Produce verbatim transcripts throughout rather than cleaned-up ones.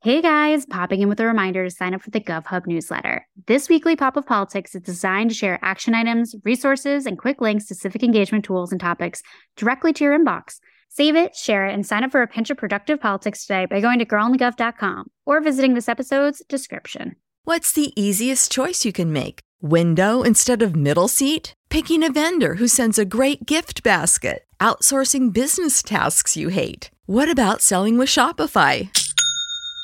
Hey guys, popping in with a reminder to sign up for the GovHub newsletter. This weekly Pop of Politics is designed to share action items, resources, and quick links to civic engagement tools and topics directly to your inbox. Save it, share it, and sign up for a pinch of productive politics today by going to girl in the gov dot com or visiting this episode's description. What's the easiest choice you can make? Window instead of middle seat? Picking a vendor who sends a great gift basket? Outsourcing business tasks you hate? What about selling with Shopify?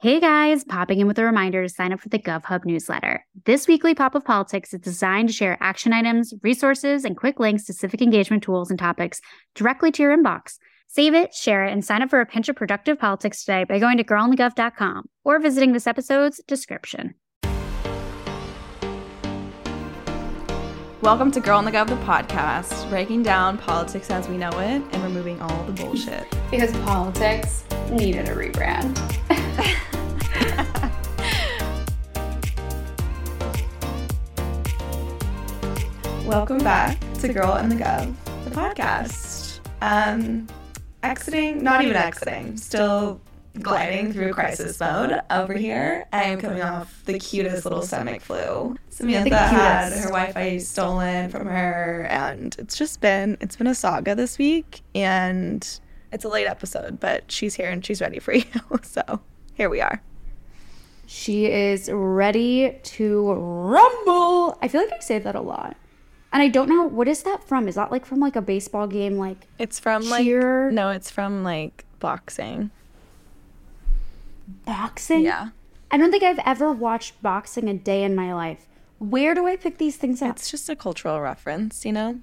Hey guys, popping in with a reminder to sign up for the GovHub newsletter. This weekly Pop of Politics is designed to share action items, resources, and quick links to civic engagement tools and topics directly to your inbox. Save it, share it, and sign up for a pinch of productive politics today by going to girl in the gov dot com or visiting this episode's description. Welcome to Girl in the Gov, the podcast, breaking down politics as we know it and removing all the bullshit. Because politics needed a rebrand. Welcome back to Girl in the Gov, the podcast. Um, exiting, not even exiting, still gliding through crisis mode over here. I am coming off the cutest little stomach flu. Samantha had her Wi-Fi stolen from her, and it's just been, it's been a saga this week, and it's a late episode, but she's here and she's ready for you, so... here we are. She is ready to rumble. I feel like I say that a lot. And I don't know, what is that from? Is that like from like a baseball game? Like it's from cheer? like No, it's from like boxing. Boxing? Yeah. I don't think I've ever watched boxing a day in my life. Where do I pick these things up? It's just a cultural reference, you know?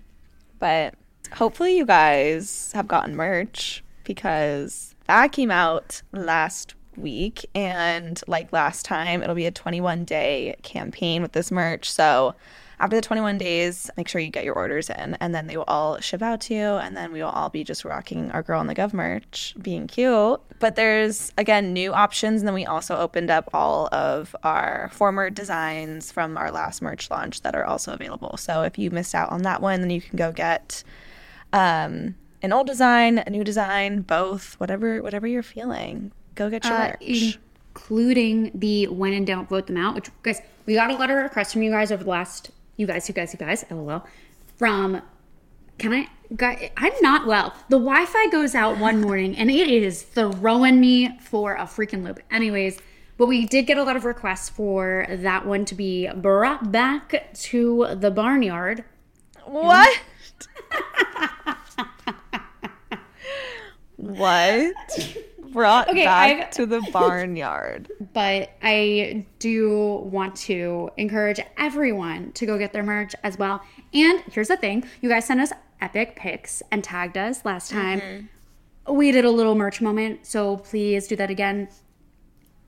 But hopefully you guys have gotten merch, because that came out last week. week and like last time, it'll be a twenty-one day campaign with this merch, so after the twenty-one days, make sure you get your orders in, and then they will all ship out to you, and then we will all be just rocking our Girl in the Gov merch, being cute. But there's again new options, and then we also opened up all of our former designs from our last merch launch that are also available, so if you missed out on that one, then you can go get um an old design, a new design, both, whatever whatever you're feeling. Go get your uh, merch. Including the when and don't vote them out, which, guys, we got a letter of request from you guys over the last, you guys, you guys, you guys, LOL, from, can I, guy, I'm not well. The Wi-Fi goes out one morning, and it is throwing me for a freaking loop. Anyways, but we did get a lot of requests for that one to be brought back to the barnyard. What? What? Brought okay, back I've... to the barnyard. But I do want to encourage everyone to go get their merch as well. And here's the thing. You guys sent us epic pics and tagged us last time. Mm-hmm. We did a little merch moment, so please do that again.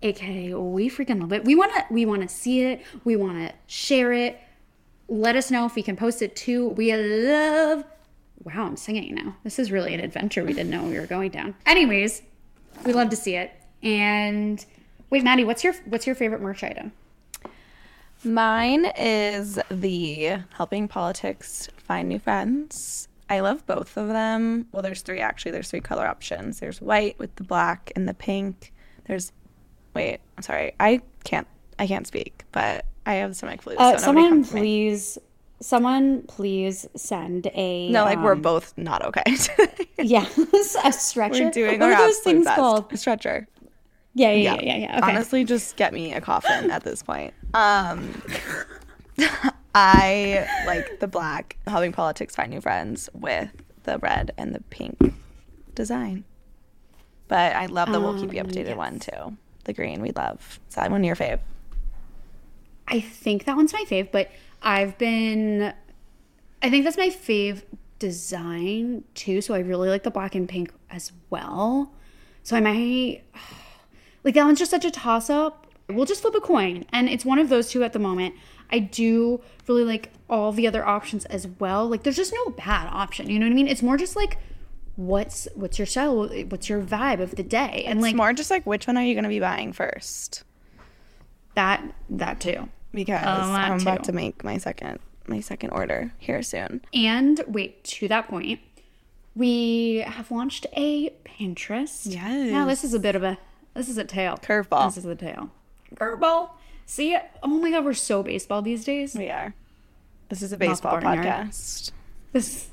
A K A we freaking love it. We want to we want to see it. We want to share it. Let us know if we can post it too. We love... Wow, I'm singing now. This is really an adventure we didn't know we were going down. Anyways... we love to see it. And wait, Maddie, what's your what's your favorite merch item? Mine is the Helping Politics Find New Friends I love both of them. Well, there's three, actually. There's three color options. There's white with the black and the pink. There's, wait, I'm sorry. I can't, I can't speak, but I have stomach flu. Uh, so someone please, someone please send a. No, like um, we're both not okay. Yeah. A stretcher. We're doing what our are those things best? Called? A stretcher. Yeah, yeah, yeah, yeah. yeah, yeah. Okay. Honestly, just get me a coffin at this point. Um, I like the black Helping Politics Find New Friends with the red and the pink design. But I love the um, We'll Keep You Updated yes. one too. The green we love. Is that one your fave? I think that one's my fave, but I've been I think that's my fave design too, so I really like the black and pink as well. So I might like that one's just such a toss-up. We'll just flip a coin, and it's one of those two at the moment. I do really like all the other options as well. Like, there's just no bad option. You know what I mean? It's more just like, what's what's your style? What's your vibe of the day? And it's like more just like, which one are you going to be buying first? That that too. Because um, that I'm too. about to make my second my second order here soon. And wait, to that point, we have launched a Pinterest. Yes. Now this is a bit of a this is a tail curveball. This is the tail curveball. See, oh my God, we're so baseball these days. We are. This is a baseball podcast. This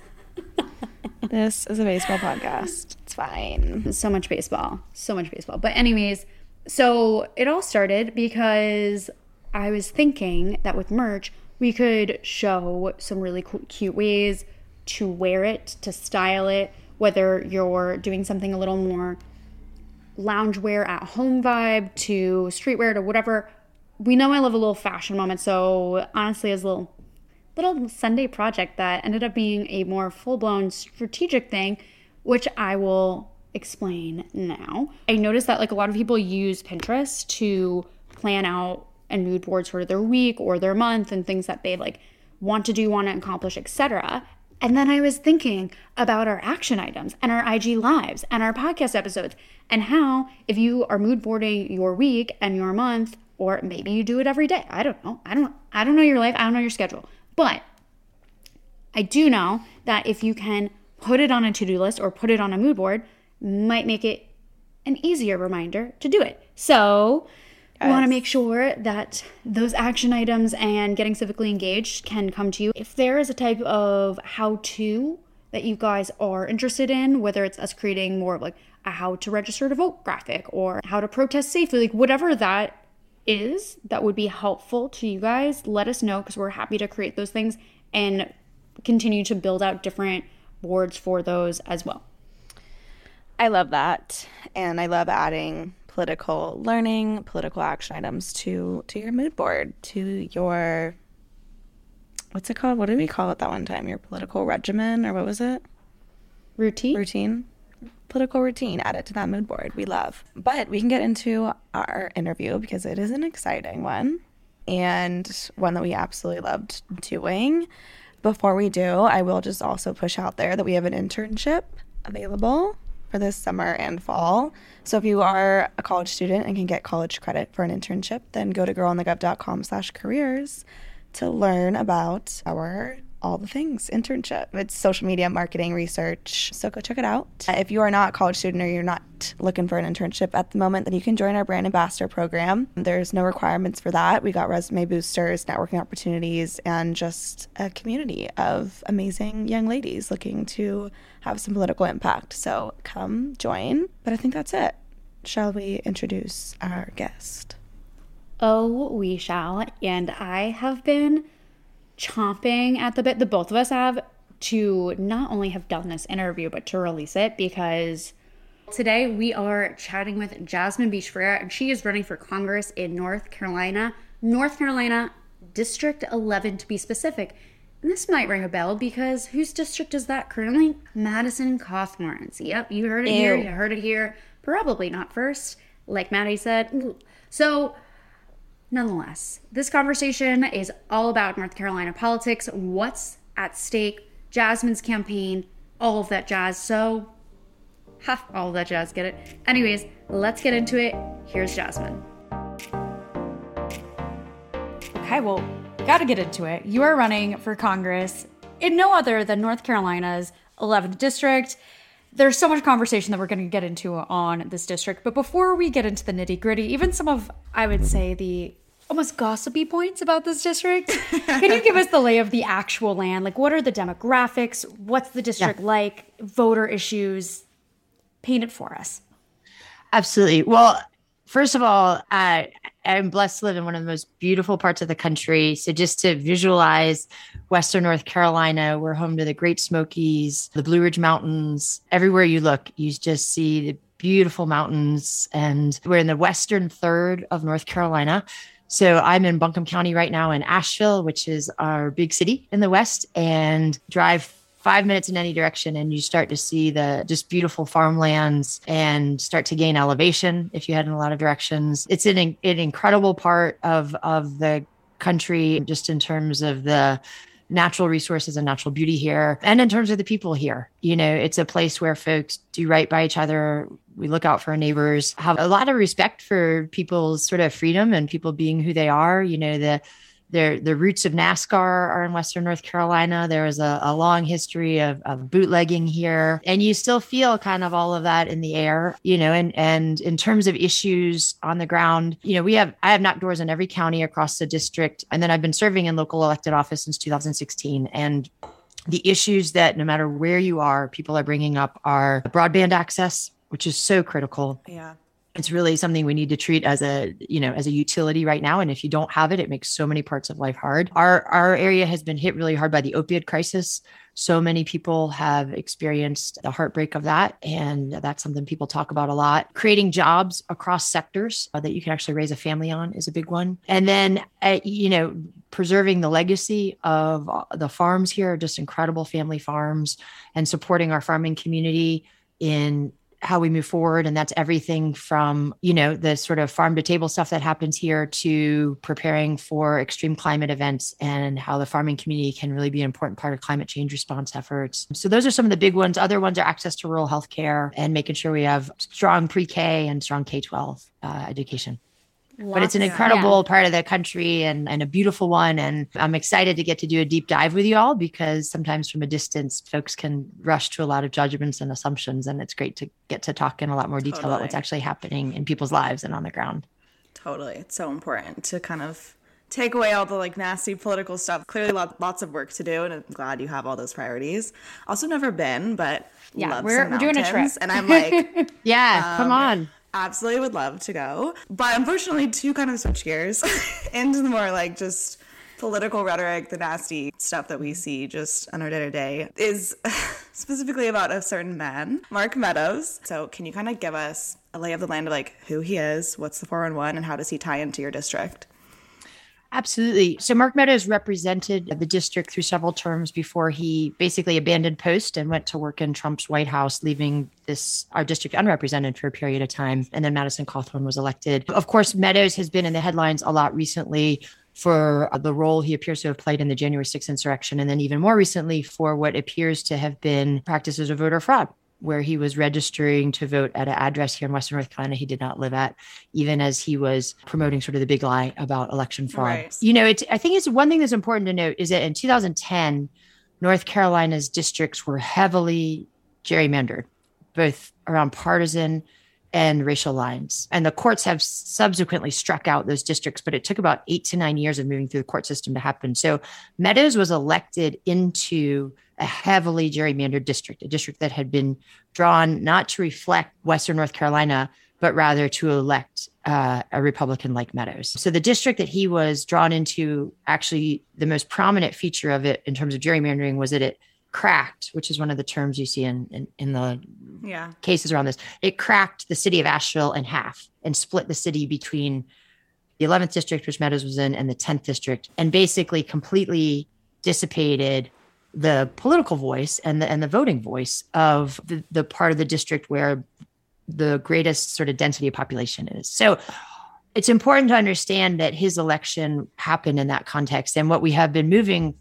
this is a baseball podcast. It's fine. So much baseball. So much baseball. But anyways, so it all started because I was thinking that with merch, we could show some really cool, cute ways to wear it, to style it, whether you're doing something a little more loungewear at home vibe to streetwear to whatever. We know I love a little fashion moment, so honestly, as a little, little Sunday project that ended up being a more full-blown strategic thing, which I will explain now. I noticed that like a lot of people use Pinterest to plan out and mood board sort of their week or their month and things that they like want to do, want to accomplish, et cetera. And then I was thinking about our action items and our I G lives and our podcast episodes and how if you are mood boarding your week and your month, or maybe you do it every day. I don't know. I don't I don't know your life. I don't know your schedule. But I do know that if you can put it on a to-do list or put it on a mood board, might make it an easier reminder to do it. So yes. We want to make sure that those action items and getting civically engaged can come to you. If there is a type of how-to that you guys are interested in, whether it's us creating more of like a how to register to vote graphic or how to protest safely, like whatever that is that would be helpful to you guys, let us know because we're happy to create those things and continue to build out different boards for those as well. I love that, and I love adding political learning, political action items to to your mood board, to your, what's it called? What did we call it that one time? Your political regimen, or what was it? Routine. Routine. Political routine, add it to that mood board. We love. But we can get into our interview because it is an exciting one and one that we absolutely loved doing. Before we do, I will just also push out there that we have an internship available for this summer and fall. So if you are a college student and can get college credit for an internship, then go to girl in the gov dot com slash careers to learn about our all the things internship. It's social media, marketing, research. So go check it out. If you are not a college student or you're not looking for an internship at the moment, then you can join our brand ambassador program. There's no requirements for that. We got resume boosters, networking opportunities, and just a community of amazing young ladies looking to have some political impact. So come join. But I think that's it. Shall we introduce our guest? Oh, we shall. And I have been chomping at the bit, the both of us have, to not only have done this interview but to release it, because today we are chatting with Jasmine Beach-Frere, and she is running for Congress in North Carolina, North Carolina District eleven to be specific. And this might ring a bell because whose district is that currently? Madison Cawthorn's. Yep, you heard it Ew. here, you heard it here. Probably not first, like Maddie said. So nonetheless, this conversation is all about North Carolina politics, what's at stake, Jasmine's campaign, all of that jazz. So, ha, all of that jazz, get it? Anyways, let's get into it. Here's Jasmine. Okay, well, gotta get into it. You are running for Congress in no other than North Carolina's eleventh District. There's so much conversation that we're going to get into on this district. But before we get into the nitty gritty, even some of, I would say, the almost gossipy points about this district, can you give us the lay of the actual land? Like, what are the demographics? What's the district yeah. like? Voter issues? Paint it for us. Absolutely. Well, first of all, uh, I'm blessed to live in one of the most beautiful parts of the country. So just to visualize Western North Carolina, we're home to the Great Smokies, the Blue Ridge Mountains. Everywhere you look, you just see the beautiful mountains. And we're in the western third of North Carolina. So I'm in Buncombe County right now in Asheville, which is our big city in the west, and drive five minutes in any direction and you start to see the just beautiful farmlands and start to gain elevation if you head in a lot of directions. It's an, an incredible part of, of the country just in terms of the natural resources and natural beauty here. And in terms of the people here, you know, it's a place where folks do right by each other. We look out for our neighbors, have a lot of respect for people's sort of freedom and people being who they are. You know, the Their, the roots of NASCAR are in Western North Carolina. There is a, a long history of, of bootlegging here. And you still feel kind of all of that in the air, you know, and, and in terms of issues on the ground, you know, we have, I have knocked doors in every county across the district. And then I've been serving in local elected office since two thousand sixteen. And the issues that no matter where you are, people are bringing up are broadband access, which is so critical. Yeah. It's really something we need to treat as a, you know, as a utility right now. And if you don't have it, it makes so many parts of life hard. Our our area has been hit really hard by the opioid crisis. So many people have experienced the heartbreak of that. And that's something people talk about a lot. Creating jobs across sectors that you can actually raise a family on is a big one. And then, uh, you know, preserving the legacy of the farms here, just incredible family farms, and supporting our farming community in how we move forward. And that's everything from, you know, the sort of farm to table stuff that happens here to preparing for extreme climate events and how the farming community can really be an important part of climate change response efforts. So those are some of the big ones. Other ones are access to rural healthcare and making sure we have strong pre-K and strong K twelve uh, education. Lots. But it's an incredible yeah. part of the country and, and a beautiful one. And I'm excited to get to do a deep dive with you all, because sometimes from a distance, folks can rush to a lot of judgments and assumptions. And it's great to get to talk in a lot more detail totally. about what's actually happening in people's lives and on the ground. Totally. It's so important to kind of take away all the like nasty political stuff. Clearly lots of work to do. And I'm glad you have all those priorities. Also never been, but yeah, love we're, we're doing a trip. And I'm like, yeah, um, come on. Absolutely would love to go. But unfortunately, to kind of switch gears into the more like just political rhetoric, the nasty stuff that we see just on our day-to-day is specifically about a certain man, Mark Meadows. So can you kind of give us a lay of the land of like who he is, what's the four one one, and how does he tie into your district? Absolutely. So Mark Meadows represented the district through several terms before he basically abandoned post and went to work in Trump's White House, leaving this our district unrepresented for a period of time. And then Madison Cawthorn was elected. Of course, Meadows has been in the headlines a lot recently for the role he appears to have played in the January sixth insurrection, and then even more recently for what appears to have been practices of voter fraud, where he was registering to vote at an address here in Western North Carolina he did not live at, even as he was promoting sort of the big lie about election fraud. Right. You know, it's, I think it's one thing that's important to note is that in two thousand ten, North Carolina's districts were heavily gerrymandered, both around partisan and racial lines. And the courts have subsequently struck out those districts, but it took about eight to nine years of moving through the court system to happen. So Meadows was elected into a heavily gerrymandered district, a district that had been drawn not to reflect Western North Carolina, but rather to elect uh, a Republican like Meadows. So the district that he was drawn into, actually the most prominent feature of it in terms of gerrymandering was that it cracked, which is one of the terms you see in, in, in the yeah. cases around this. It cracked the city of Asheville in half and split the city between the eleventh district, which Meadows was in, and the tenth district, and basically completely dissipated the political voice and the and the voting voice of the, the part of the district where the greatest sort of density of population is. So it's important to understand that his election happened in that context. And what we have been moving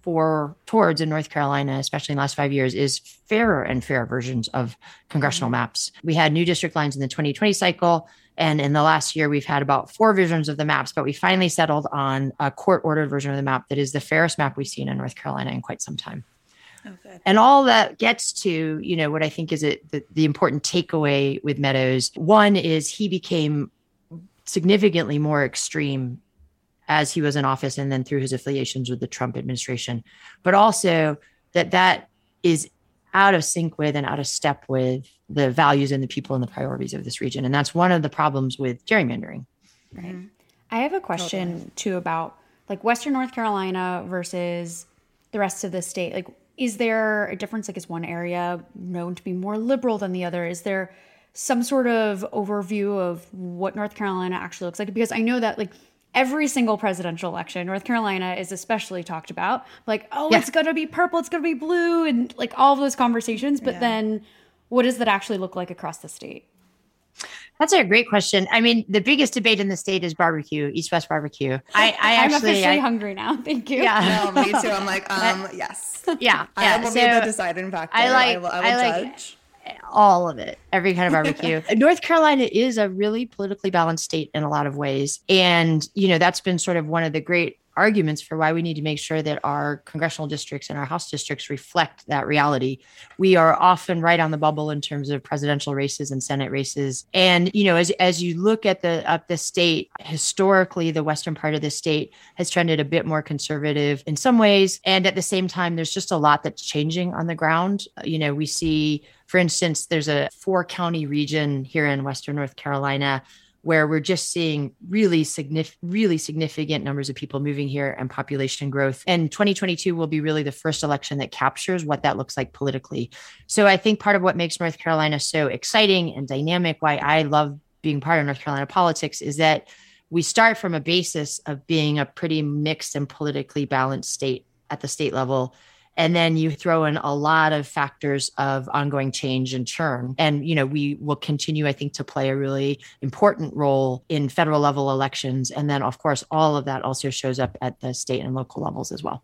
for towards in North Carolina, especially in the last five years, is fairer and fairer versions of congressional mm-hmm. maps. We had new district lines in the twenty twenty cycle. And in the last year, we've had about four versions of the maps, but we finally settled on a court-ordered version of the map that is the fairest map we've seen in North Carolina in quite some time. Oh, good. And all that gets to, you know, what I think is it, the, the important takeaway with Meadows. One is he became significantly more extreme as he was in office and then through his affiliations with the Trump administration, but also that that is out of sync with and out of step with the values and the people and the priorities of this region. And that's one of the problems with gerrymandering. Right. I have a question totally. too about like Western North Carolina versus the rest of the state. Like, is there a difference? Like, is one area known to be more liberal than the other? Is there some sort of overview of what North Carolina actually looks like? Because I know that like every single presidential election, North Carolina is especially talked about. Like, oh, yeah. it's going to be purple, it's going to be blue, and like all of those conversations. But yeah. then what does that actually look like across the state? That's a great question. I mean, the biggest debate in the state is barbecue, East-West barbecue. I, I I'm actually, officially I, hungry now. Thank you. Yeah, no, me too. I'm like, um, but, yes. Yeah, I yeah. will so be the deciding factor. I like. I will, I will I like judge. all of it, every kind of barbecue. North Carolina is a really politically balanced state in a lot of ways, and you know that's been sort of one of the great arguments for why we need to make sure that our congressional districts and our House districts reflect that reality. We are often right on the bubble in terms of presidential races and Senate races. And, you know, as as you look at the up the state, historically, the western part of the state has trended a bit more conservative in some ways. And at the same time, there's just a lot that's changing on the ground. You know, we see, for instance, there's a four county region here in Western North Carolina where we're just seeing really significant, really significant numbers of people moving here and population growth. And twenty twenty-two will be really the first election that captures what that looks like politically. So I think part of what makes North Carolina so exciting and dynamic, why I love being part of North Carolina politics, is that we start from a basis of being a pretty mixed and politically balanced state at the state level. And then you throw in a lot of factors of ongoing change and churn. And, you know, we will continue, I think, to play a really important role in federal level elections. And then, of course, all of that also shows up at the state and local levels as well.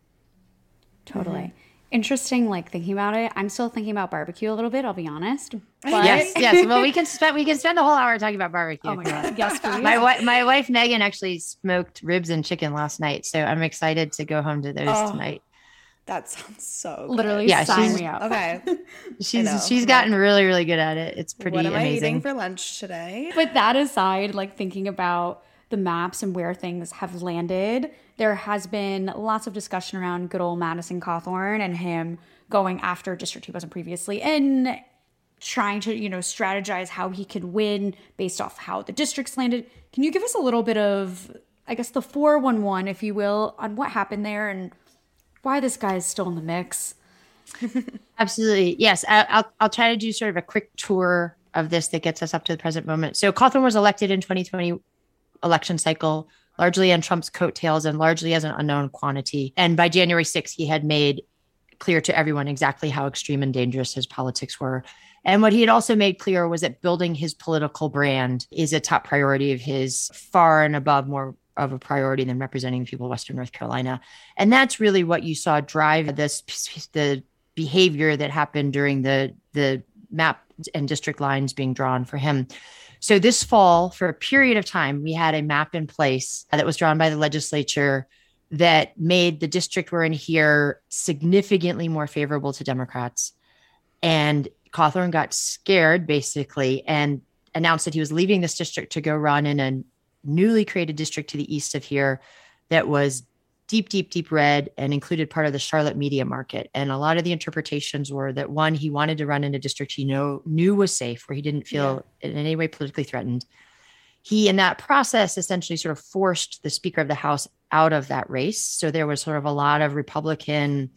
Totally. Mm-hmm. Interesting, like thinking about it. I'm still thinking about barbecue a little bit, I'll be honest. But... Yes, yes. Well, we can spend we can spend a whole hour talking about barbecue. Oh my God. Yes, please. My wife, my wife Megan actually smoked ribs and chicken last night. So I'm excited to go home to those oh. tonight. That sounds so good. Literally yeah, sign me up. Okay. She's she's gotten really, really good at it. It's pretty amazing. What am amazing. I eating for lunch today? But that aside, like thinking about the maps and where things have landed, there has been lots of discussion around good old Madison Cawthorn and him going after district he wasn't previously in, trying to, you know, strategize how he could win based off how the districts landed. Can you give us a little bit of, I guess, the four one one, if you will, on what happened there and why this guy is still in the mix? Absolutely. Yes. I, I'll I'll try to do sort of a quick tour of this that gets us up to the present moment. So Cawthorn was elected in twenty twenty election cycle, largely on Trump's coattails and largely as an unknown quantity. And by January sixth, he had made clear to everyone exactly how extreme and dangerous his politics were. And what he had also made clear was that building his political brand is a top priority of his, far and above more of a priority than representing the people of Western North Carolina. And that's really what you saw drive this, the behavior that happened during the, the map and district lines being drawn for him. So this fall, for a period of time, we had a map in place that was drawn by the legislature that made the district we're in here significantly more favorable to Democrats. And Cawthorn got scared, basically, and announced that he was leaving this district to go run in a newly created district to the east of here that was deep, deep, deep red and included part of the Charlotte media market. And a lot of the interpretations were that, one, he wanted to run in a district he know, knew was safe, where he didn't feel yeah. in any way politically threatened. He, in that process, essentially sort of forced the Speaker of the House out of that race. So there was sort of a lot of Republican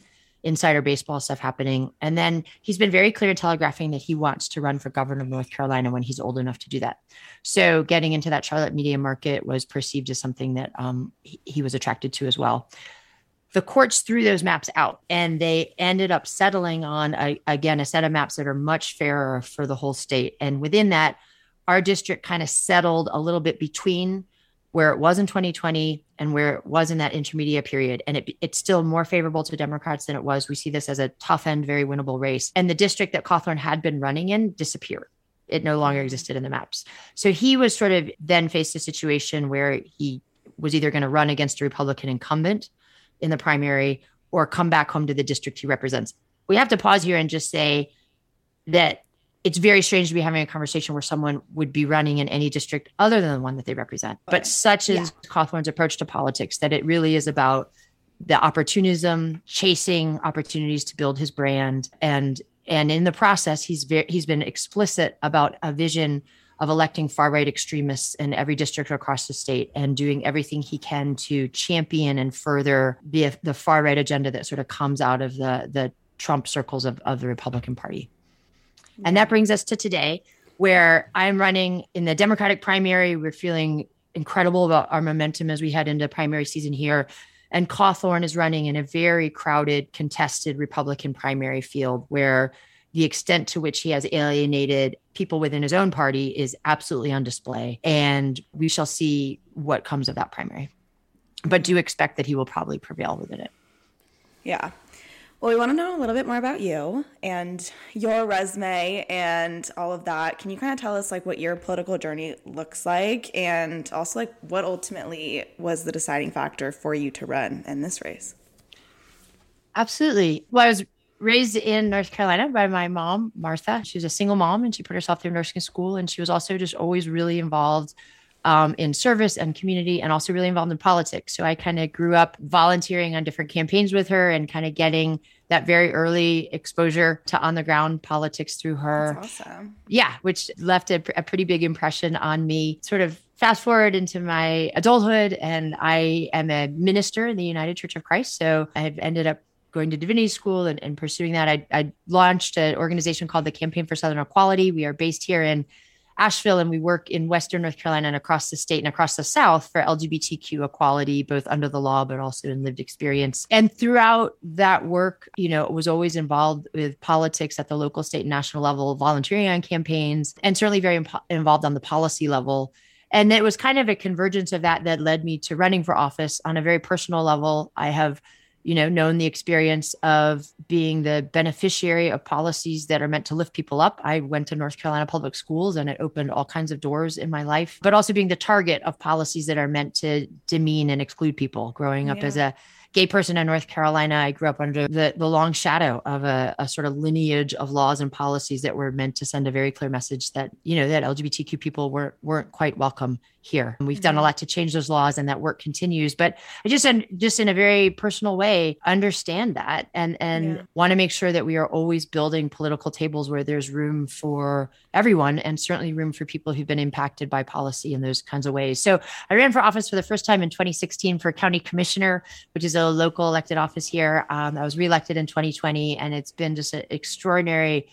insider baseball stuff happening. And then he's been very clear in telegraphing that he wants to run for governor of North Carolina when he's old enough to do that. So getting into that Charlotte media market was perceived as something that um, he, he was attracted to as well. The courts threw those maps out and they ended up settling on, a, again, a set of maps that are much fairer for the whole state. And within that, our district kind of settled a little bit between where it was in twenty twenty and where it was in that intermediate period. And it, it's still more favorable to Democrats than it was. We see this as a tough end, very winnable race. And the district that Cawthorn had been running in disappeared. It no longer existed in the maps. So he was sort of then faced a situation where he was either going to run against a Republican incumbent in the primary or come back home to the district he represents we have to pause here and just say that it's very strange to be having a conversation where someone would be running in any district other than the one that they represent. But such is yeah. Cawthorn's approach to politics, that it really is about the opportunism, chasing opportunities to build his brand. And and in the process, he's very, he's been explicit about a vision of electing far-right extremists in every district across the state and doing everything he can to champion and further the, the far-right agenda that sort of comes out of the, the Trump circles of, of the Republican Party. And that brings us to today, where I'm running in the Democratic primary. We're feeling incredible about our momentum as we head into primary season here. And Cawthorn is running in a very crowded, contested Republican primary field, where the extent to which he has alienated people within his own party is absolutely on display. And we shall see what comes of that primary. But do expect that he will probably prevail within it. Yeah. Well, we want to know a little bit more about you and your resume and all of that. Can you kind of tell us like what your political journey looks like, and also like what ultimately was the deciding factor for you to run in this race? Absolutely. Well, I was raised in North Carolina by my mom, Martha. She was a single mom, and she put herself through nursing school, and she was also just always really involved Um, in service and community, and also really involved in politics. So I kind of grew up volunteering on different campaigns with her and kind of getting that very early exposure to on the ground politics through her. That's awesome. Yeah, which left a, a pretty big impression on me. Sort of fast forward into my adulthood, and I am a minister in the United Church of Christ. So I have ended up going to divinity school and, and pursuing that. I, I launched an organization called the Campaign for Southern Equality. We are based here in Asheville, and we work in Western North Carolina and across the state and across the South for L G B T Q equality, both under the law, but also in lived experience. And throughout that work, you know, was always involved with politics at the local, state, and national level, volunteering on campaigns, and certainly very imp- involved on the policy level. And it was kind of a convergence of that that led me to running for office on a very personal level. I have you know, known the experience of being the beneficiary of policies that are meant to lift people up. I went to North Carolina public schools, and it opened all kinds of doors in my life, but also being the target of policies that are meant to demean and exclude people. Growing up yeah. as a gay person in North Carolina, I grew up under the, the long shadow of a, a sort of lineage of laws and policies that were meant to send a very clear message that, you know, that L G B T Q people weren't, weren't quite welcome here. And we've mm-hmm. done a lot to change those laws, and that work continues. But I just, just in a very personal way, understand that and, and yeah. want to make sure that we are always building political tables where there's room for everyone, and certainly room for people who've been impacted by policy in those kinds of ways. So I ran for office for the first time in twenty sixteen for county commissioner, which is a local elected office here. Um, I was reelected in twenty twenty, and it's been just an extraordinary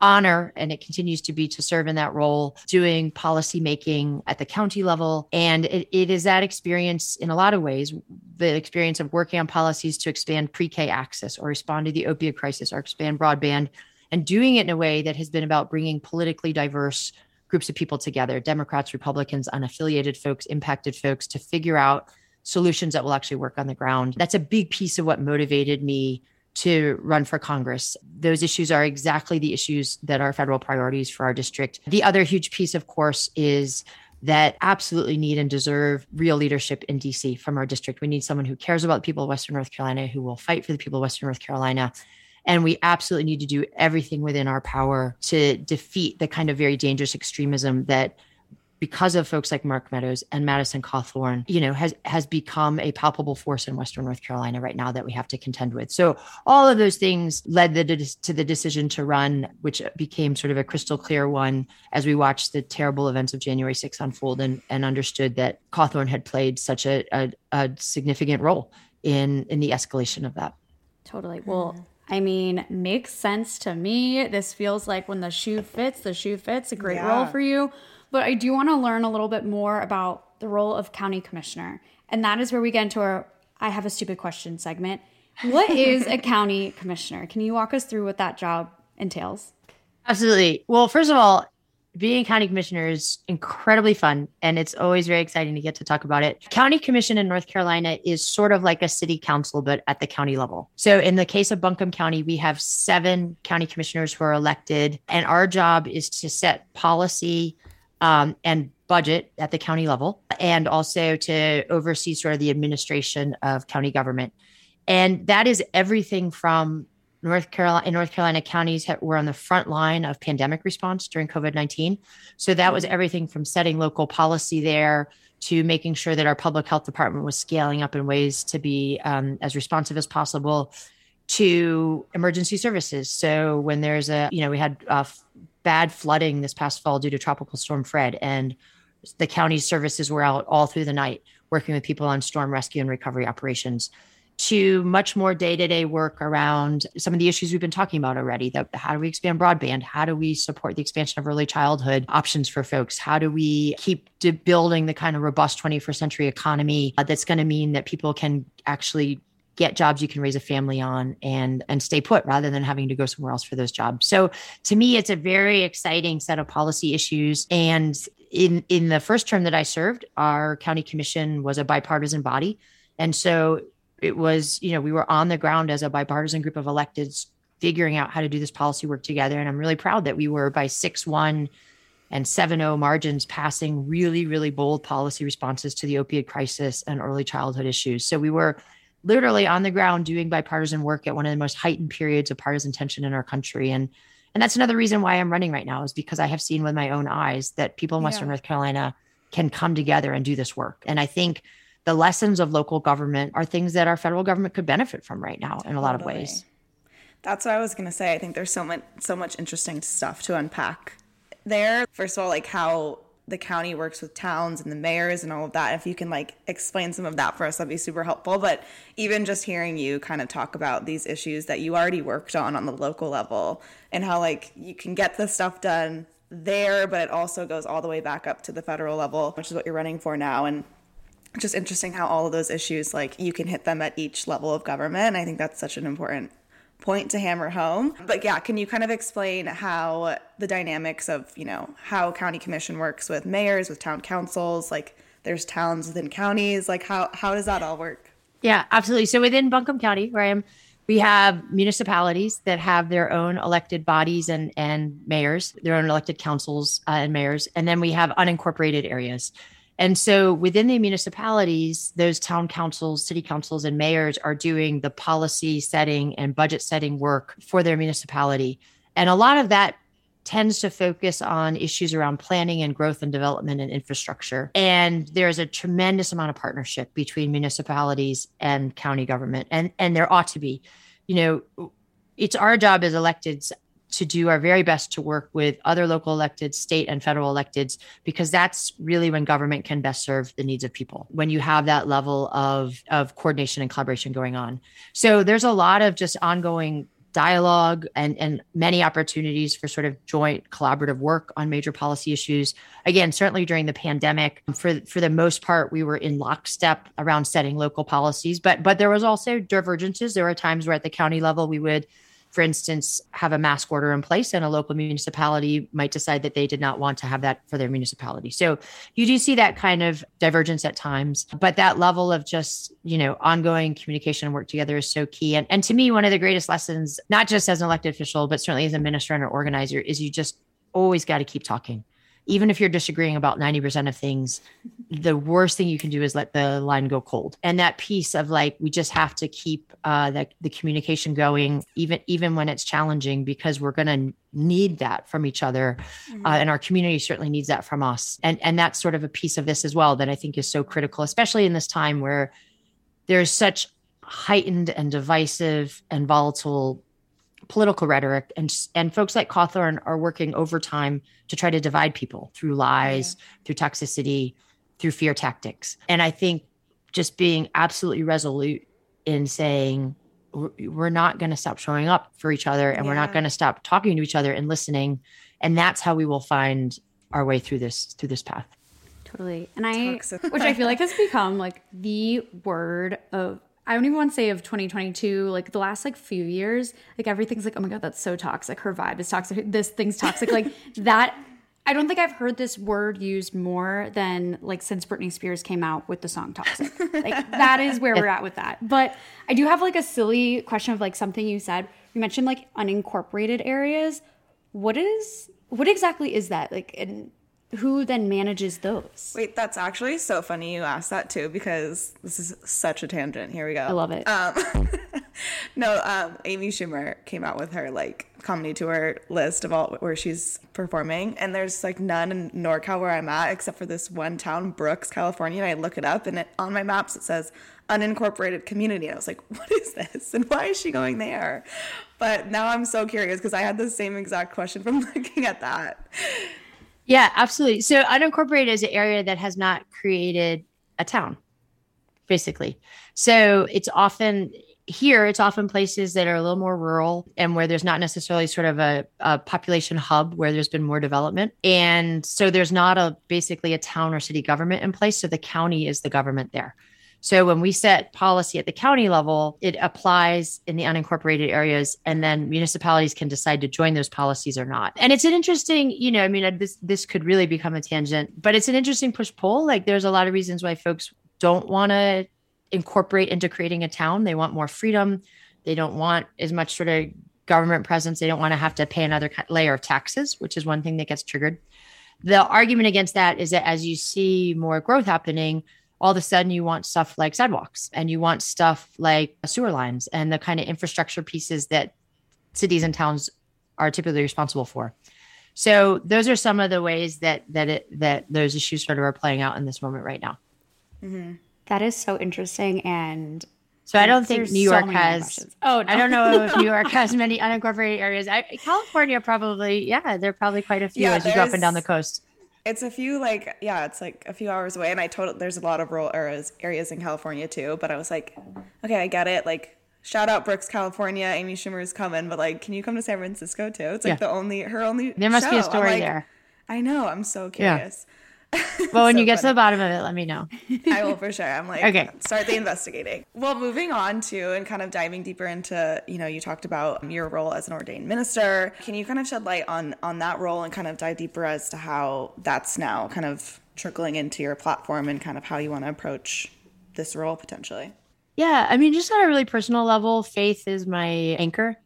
honor, and it continues to be, to serve in that role, doing policy making at the county level. And it, it is that experience in a lot of ways, the experience of working on policies to expand pre-K access, or respond to the opioid crisis, or expand broadband, and doing it in a way that has been about bringing politically diverse groups of people together, Democrats, Republicans, unaffiliated folks, impacted folks, to figure out solutions that will actually work on the ground. That's a big piece of what motivated me to run for Congress. Those issues are exactly the issues that are federal priorities for our district. The other huge piece, of course, is that absolutely need and deserve real leadership in D C from our district. We need someone who cares about the people of Western North Carolina, who will fight for the people of Western North Carolina. And we absolutely need to do everything within our power to defeat the kind of very dangerous extremism that, because of folks like Mark Meadows and Madison Cawthorn, you know, has, has become a palpable force in Western North Carolina right now that we have to contend with. So all of those things led the de- to the decision to run, which became sort of a crystal clear one as we watched the terrible events of January sixth unfold, and, and understood that Cawthorn had played such a, a, a significant role in, in the escalation of that. Totally. Well, mm-hmm. I mean, makes sense to me. This feels like when the shoe fits, the shoe fits. A great yeah. role for you. But I do want to learn a little bit more about the role of county commissioner. And that is where we get into our I have a stupid question segment. What is a county commissioner? Can you walk us through what that job entails? Absolutely. Well, first of all, being a county commissioner is incredibly fun, and it's always very exciting to get to talk about it. County commission in North Carolina is sort of like a city council, but at the county level. So in the case of Buncombe County, we have seven county commissioners who are elected, and our job is to set policy Um, and budget at the county level, and also to oversee sort of the administration of county government. And that is everything from North Carolina, in North Carolina, counties were on the front line of pandemic response during COVID nineteen. So that was everything from setting local policy there to making sure that our public health department was scaling up in ways to be um, as responsive as possible, to emergency services. So when there's a, you know, we had uh, f- bad flooding this past fall due to Tropical Storm Fred, and the county services were out all through the night working with people on storm rescue and recovery operations, to much more day-to-day work around some of the issues we've been talking about already. That how do we expand broadband? How do we support the expansion of early childhood options for folks? How do we keep de- building the kind of robust twenty-first century economy uh, that's going to mean that people can actually get jobs you can raise a family on and and stay put rather than having to go somewhere else for those jobs? So to me, it's a very exciting set of policy issues. And in in the first term that I served, our county commission was a bipartisan body. And so it was, you know, we were on the ground as a bipartisan group of electeds figuring out how to do this policy work together. And I'm really proud that we were, by six one and seven oh margins, passing really, really bold policy responses to the opioid crisis and early childhood issues. So we were literally on the ground doing bipartisan work at one of the most heightened periods of partisan tension in our country. And and that's another reason why I'm running right now, is because I have seen with my own eyes that people in yeah. Western North Carolina can come together and do this work. And I think the lessons of local government are things that our federal government could benefit from right now in a lot totally. of ways. That's what I was going to say. I think there's so much, so much interesting stuff to unpack there. First of all, like how the county works with towns and the mayors and all of that. If you can like explain some of that for us, that'd be super helpful. But even just hearing you kind of talk about these issues that you already worked on on the local level, and how like you can get this stuff done there, but it also goes all the way back up to the federal level, which is what you're running for now. And just interesting how all of those issues, like you can hit them at each level of government. And I think that's such an important point to hammer home. But yeah, can you kind of explain how the dynamics of, you know, how county commission works with mayors, with town councils, like there's towns within counties, like how, how does that all work? Yeah, absolutely. So within Buncombe County, where I am, we have municipalities that have their own elected bodies and, and mayors, their own elected councils uh, and mayors. And then we have unincorporated areas. And so within the municipalities, those town councils, city councils, and mayors are doing the policy setting and budget setting work for their municipality. And a lot of that tends to focus on issues around planning and growth and development and infrastructure. And there's a tremendous amount of partnership between municipalities and county government. And, and there ought to be. You know, it's our job as electeds to do our very best to work with other local electeds, state and federal electeds, because that's really when government can best serve the needs of people, when you have that level of, of coordination and collaboration going on. So there's a lot of just ongoing dialogue and, and many opportunities for sort of joint collaborative work on major policy issues. Again, certainly during the pandemic, for, for the most part, we were in lockstep around setting local policies, but, but there was also divergences. There were times where at the county level, we would, for instance, have a mask order in place, and a local municipality might decide that they did not want to have that for their municipality. So you do see that kind of divergence at times, but that level of just, you know, ongoing communication and work together is so key. And, and to me, one of the greatest lessons, not just as an elected official, but certainly as a minister and an organizer, is you just always got to keep talking. Even if you're disagreeing about ninety percent of things, the worst thing you can do is let the line go cold. And that piece of like, we just have to keep uh, the, the communication going, even even when it's challenging, because we're going to need that from each other. Mm-hmm. Uh, and our community certainly needs that from us. And, and that's sort of a piece of this as well that I think is so critical, especially in this time where there's such heightened and divisive and volatile political rhetoric, and and folks like Cawthorn are working overtime to try to divide people through lies, yeah. through toxicity, through fear tactics. And I think just being absolutely resolute in saying, we're not going to stop showing up for each other, and yeah. we're not going to stop talking to each other and listening. And that's how we will find our way through this, through this path. Totally. And I, which I feel like has become like the word of, I don't even want to say of twenty twenty-two, like the last like few years, like everything's like, oh my God, that's so toxic. Her vibe is toxic. This thing's toxic. Like that. I don't think I've heard this word used more than like since Britney Spears came out with the song Toxic. Like that is where we're at with that. But I do have like a silly question of like something you said. You mentioned like unincorporated areas. What is, what exactly is that? Like, and who then manages those? Wait, that's actually so funny you asked that too, because this is such a tangent. Here we go. I love it. Um, No, um, Amy Schumer came out with her like comedy tour list of all where she's performing, and there's like none in NorCal where I'm at except for this one town, Brooks, California. And I look it up, and it, on my maps it says unincorporated community, and I was like, what is this, and why is she going there? But now I'm so curious because I had the same exact question from looking at that. Yeah, absolutely. So unincorporated is an area that has not created a town, basically. So it's often here, it's often places that are a little more rural and where there's not necessarily sort of a, a population hub where there's been more development. And so there's not a basically a town or city government in place. So the county is the government there. So when we set policy at the county level, it applies in the unincorporated areas, and then municipalities can decide to join those policies or not. And it's an interesting, you know, I mean, this this could really become a tangent, but it's an interesting push-pull. Like there's a lot of reasons why folks don't want to incorporate into creating a town. They want more freedom. They don't want as much sort of government presence. They don't want to have to pay another layer of taxes, which is one thing that gets triggered. The argument against that is that as you see more growth happening, all of a sudden you want stuff like sidewalks and you want stuff like sewer lines and the kind of infrastructure pieces that cities and towns are typically responsible for. So those are some of the ways that that it, that those issues sort of are playing out in this moment right now. Mm-hmm. That is so interesting. And so I don't think New York so has, oh, no. I don't know if New York has many unincorporated areas. I, California probably, yeah, there are probably quite a few yeah, as you go up and down the coast. It's a few like, yeah, it's like a few hours away. And I told, there's a lot of rural areas, areas in California too, but I was like, okay, I get it. Like shout out Brooks, California, Amy Schumer is coming, but like, can you come to San Francisco too? It's like yeah. the only, her only There must show. be a story like, there. I know. I'm so curious. Yeah. Well, when so you get funny. to the bottom of it, let me know. I will for sure. I'm like, okay, start the investigating. Well, moving on to, and kind of diving deeper into, you know, you talked about your role as an ordained minister. Can you kind of shed light on, on that role and kind of dive deeper as to how that's now kind of trickling into your platform and kind of how you want to approach this role potentially? Yeah. I mean, just on a really personal level, faith is my anchor.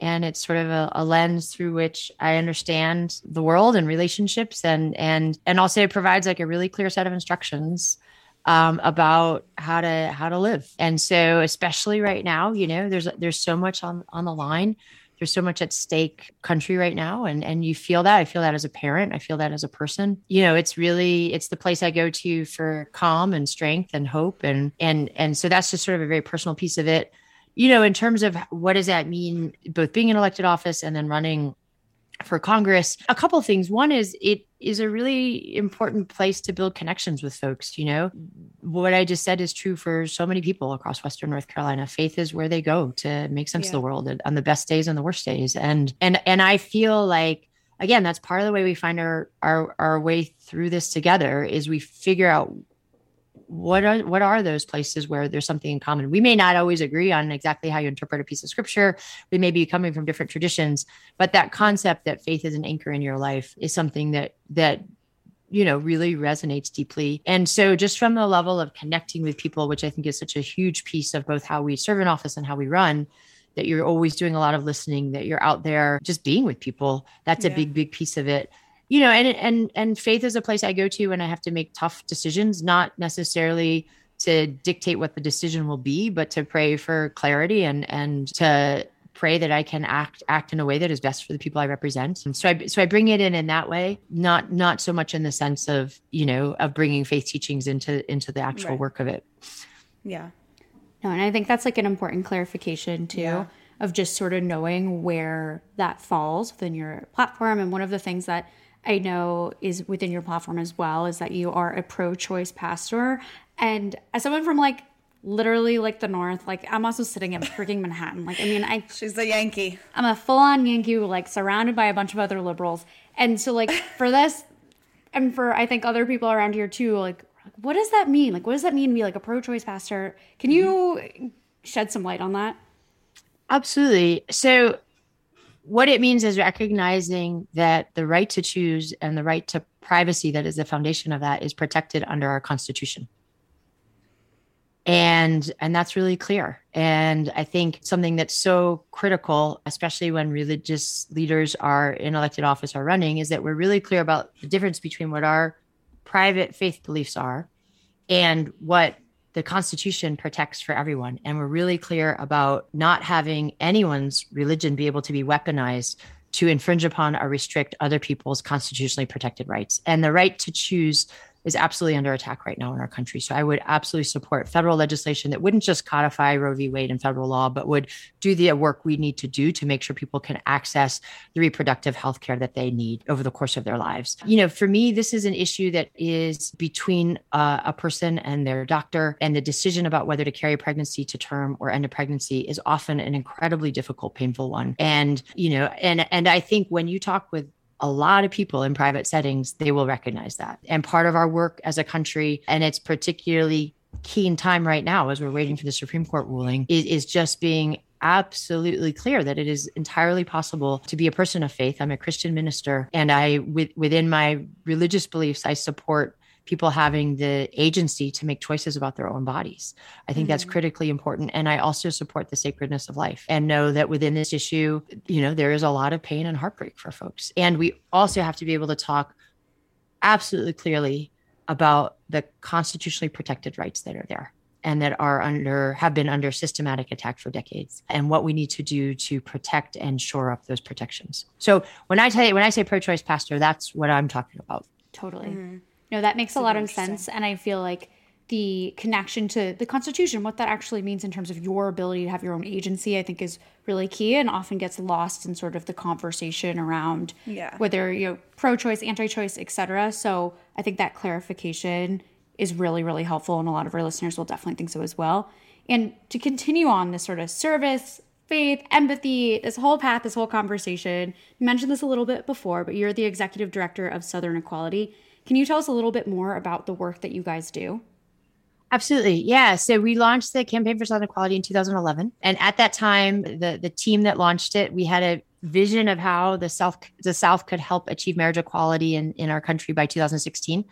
And it's sort of a, a lens through which I understand the world and relationships, and and and also it provides like a really clear set of instructions um, about how to how to live. And so, especially right now, you know, there's there's so much on, on the line, there's so much at stake, country right now, and and you feel that. I feel that as a parent, I feel that as a person. You know, it's really it's the place I go to for calm and strength and hope, and and and so that's just sort of a very personal piece of it. You know, in terms of what does that mean, both being in elected office and then running for Congress, a couple of things. One is it is a really important place to build connections with folks. You know, what I just said is true for so many people across Western North Carolina. Faith is where they go to make sense yeah. of the world on the best days and the worst days. And and and I feel like, again, that's part of the way we find our our, our way through this together is we figure out What are what are those places where there's something in common? We may not always agree on exactly how you interpret a piece of scripture. We may be coming from different traditions, but that concept that faith is an anchor in your life is something that that you know really resonates deeply. And so, just from the level of connecting with people, which I think is such a huge piece of both how we serve in office and how we run, that you're always doing a lot of listening, that you're out there just being with people. That's yeah. a big, big piece of it. You know, and and and faith is a place I go to when I have to make tough decisions, not necessarily to dictate what the decision will be, but to pray for clarity and and to pray that I can act act in a way that is best for the people I represent. And so I so I bring it in in that way, not not so much in the sense of, you know, of bringing faith teachings into into the actual right. work of it. Yeah. No, and I think that's like an important clarification too. Yeah. Of just sort of knowing where that falls within your platform. And one of the things that I know is within your platform as well is that you are a pro-choice pastor. And as someone from like literally like the North, like I'm also sitting in freaking Manhattan. Like, I mean, I she's a Yankee. I'm a full-on Yankee, like surrounded by a bunch of other liberals. And so like for this and for I think other people around here too, like what does that mean? Like, what does that mean to be like a pro-choice pastor? Can you shed some light on that? Absolutely. So what it means is recognizing that the right to choose and the right to privacy that is the foundation of that is protected under our Constitution. And and that's really clear. And I think something that's so critical, especially when religious leaders are in elected office or running, is that we're really clear about the difference between what our private faith beliefs are and what the Constitution protects for everyone. And we're really clear about not having anyone's religion be able to be weaponized to infringe upon or restrict other people's constitutionally protected rights. And the right to choose is absolutely under attack right now in our country. So I would absolutely support federal legislation that wouldn't just codify Roe v. Wade in federal law, but would do the work we need to do to make sure people can access the reproductive health care that they need over the course of their lives. You know, for me, this is an issue that is between uh, a person and their doctor, and the decision about whether to carry pregnancy to term or end a pregnancy is often an incredibly difficult, painful one. And, you know, and, and I think when you talk with a lot of people in private settings, they will recognize that. And part of our work as a country, and it's particularly key in time right now as we're waiting for the Supreme Court ruling, is, is just being absolutely clear that it is entirely possible to be a person of faith. I'm a Christian minister, and I, with, within my religious beliefs, I support people having the agency to make choices about their own bodies. I think mm-hmm. that's critically important. And I also support the sacredness of life and know that within this issue, you know, there is a lot of pain and heartbreak for folks. And we also have to be able to talk absolutely clearly about the constitutionally protected rights that are there and that are under, have been under systematic attack for decades, and what we need to do to protect and shore up those protections. So when I tell you, when I say pro-choice pastor, that's what I'm talking about. Totally. Mm-hmm. No, that makes a lot of sense. And I feel like the connection to the Constitution, what that actually means in terms of your ability to have your own agency, I think is really key and often gets lost in sort of the conversation around yeah. whether, you know, pro-choice, anti-choice, et cetera. So I think that clarification is really, really helpful. And a lot of our listeners will definitely think so as well. And to continue on this sort of service, faith, empathy, this whole path, this whole conversation, you mentioned this a little bit before, but you're the executive director of Southern Equality. Can you tell us a little bit more about the work that you guys do? Absolutely. Yeah. So we launched the Campaign for Southern Equality in two thousand eleven. And at that time, the, the team that launched it, we had a vision of how the South, the South could help achieve marriage equality in, in our country by two thousand sixteen.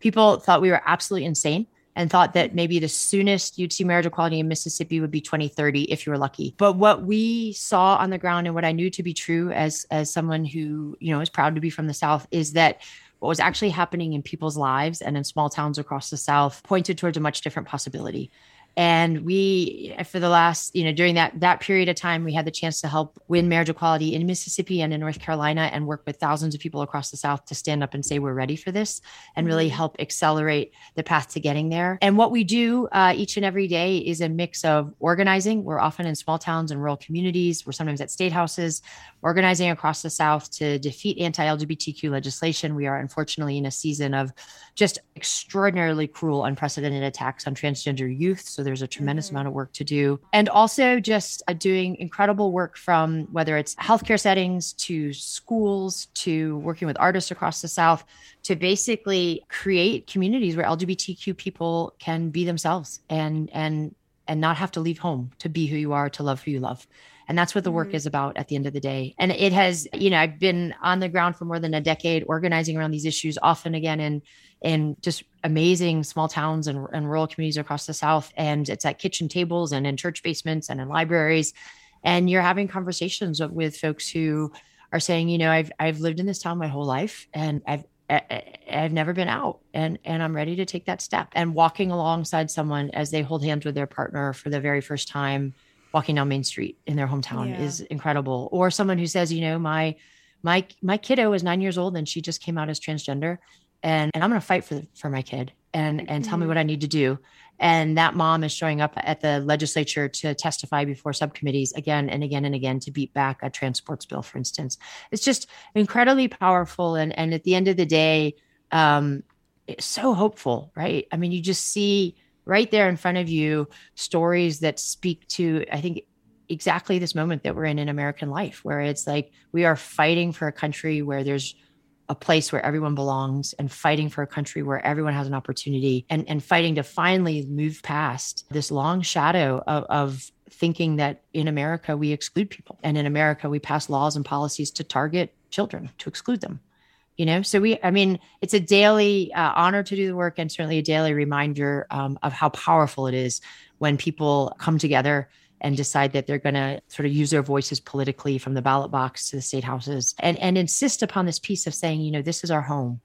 People thought we were absolutely insane and thought that maybe the soonest you'd see marriage equality in Mississippi would be twenty thirty if you were lucky. But what we saw on the ground and what I knew to be true as, as someone who, you know, is proud to be from the South is that what was actually happening in people's lives and in small towns across the South pointed towards a much different possibility. And we, for the last, you know, during that that period of time, we had the chance to help win marriage equality in Mississippi and in North Carolina and work with thousands of people across the South to stand up and say, we're ready for this and really help accelerate the path to getting there. And what we do uh, each and every day is a mix of organizing. We're often in small towns and rural communities. We're sometimes at state houses, organizing across the South to defeat anti-L G B T Q legislation. We are unfortunately in a season of just extraordinarily cruel, unprecedented attacks on transgender youth. So there's a tremendous mm-hmm. amount of work to do. And also just uh, doing incredible work from whether it's healthcare settings to schools to working with artists across the South to basically create communities where L G B T Q people can be themselves and and and not have to leave home to be who you are, to love who you love. And that's what the work mm-hmm. is about at the end of the day. And it has, you know, I've been on the ground for more than a decade organizing around these issues, often again in in just amazing small towns and, and rural communities across the South. And it's at kitchen tables and in church basements and in libraries. And you're having conversations with folks who are saying, you know, I've I've lived in this town my whole life and I've I've never been out and, and I'm ready to take that step. And walking alongside someone as they hold hands with their partner for the very first time, walking down Main Street in their hometown yeah. is incredible. Or someone who says, you know, my my my kiddo is nine years old and she just came out as transgender. And, and I'm going to fight for for my kid and, and tell me what I need to do. And that mom is showing up at the legislature to testify before subcommittees again and again and again to beat back a trans sports bill, for instance. It's just incredibly powerful. And, and at the end of the day, um, it's so hopeful, right? I mean, you just see right there in front of you stories that speak to, I think, exactly this moment that we're in in American life, where it's like we are fighting for a country where there's a place where everyone belongs and fighting for a country where everyone has an opportunity and, and fighting to finally move past this long shadow of, of thinking that in America, we exclude people. And in America, we pass laws and policies to target children, to exclude them. You know, so we, I mean, it's a daily uh, honor to do the work and certainly a daily reminder um, of how powerful it is when people come together and decide that they're going to sort of use their voices politically from the ballot box to the state houses and, and insist upon this piece of saying, you know, this is our home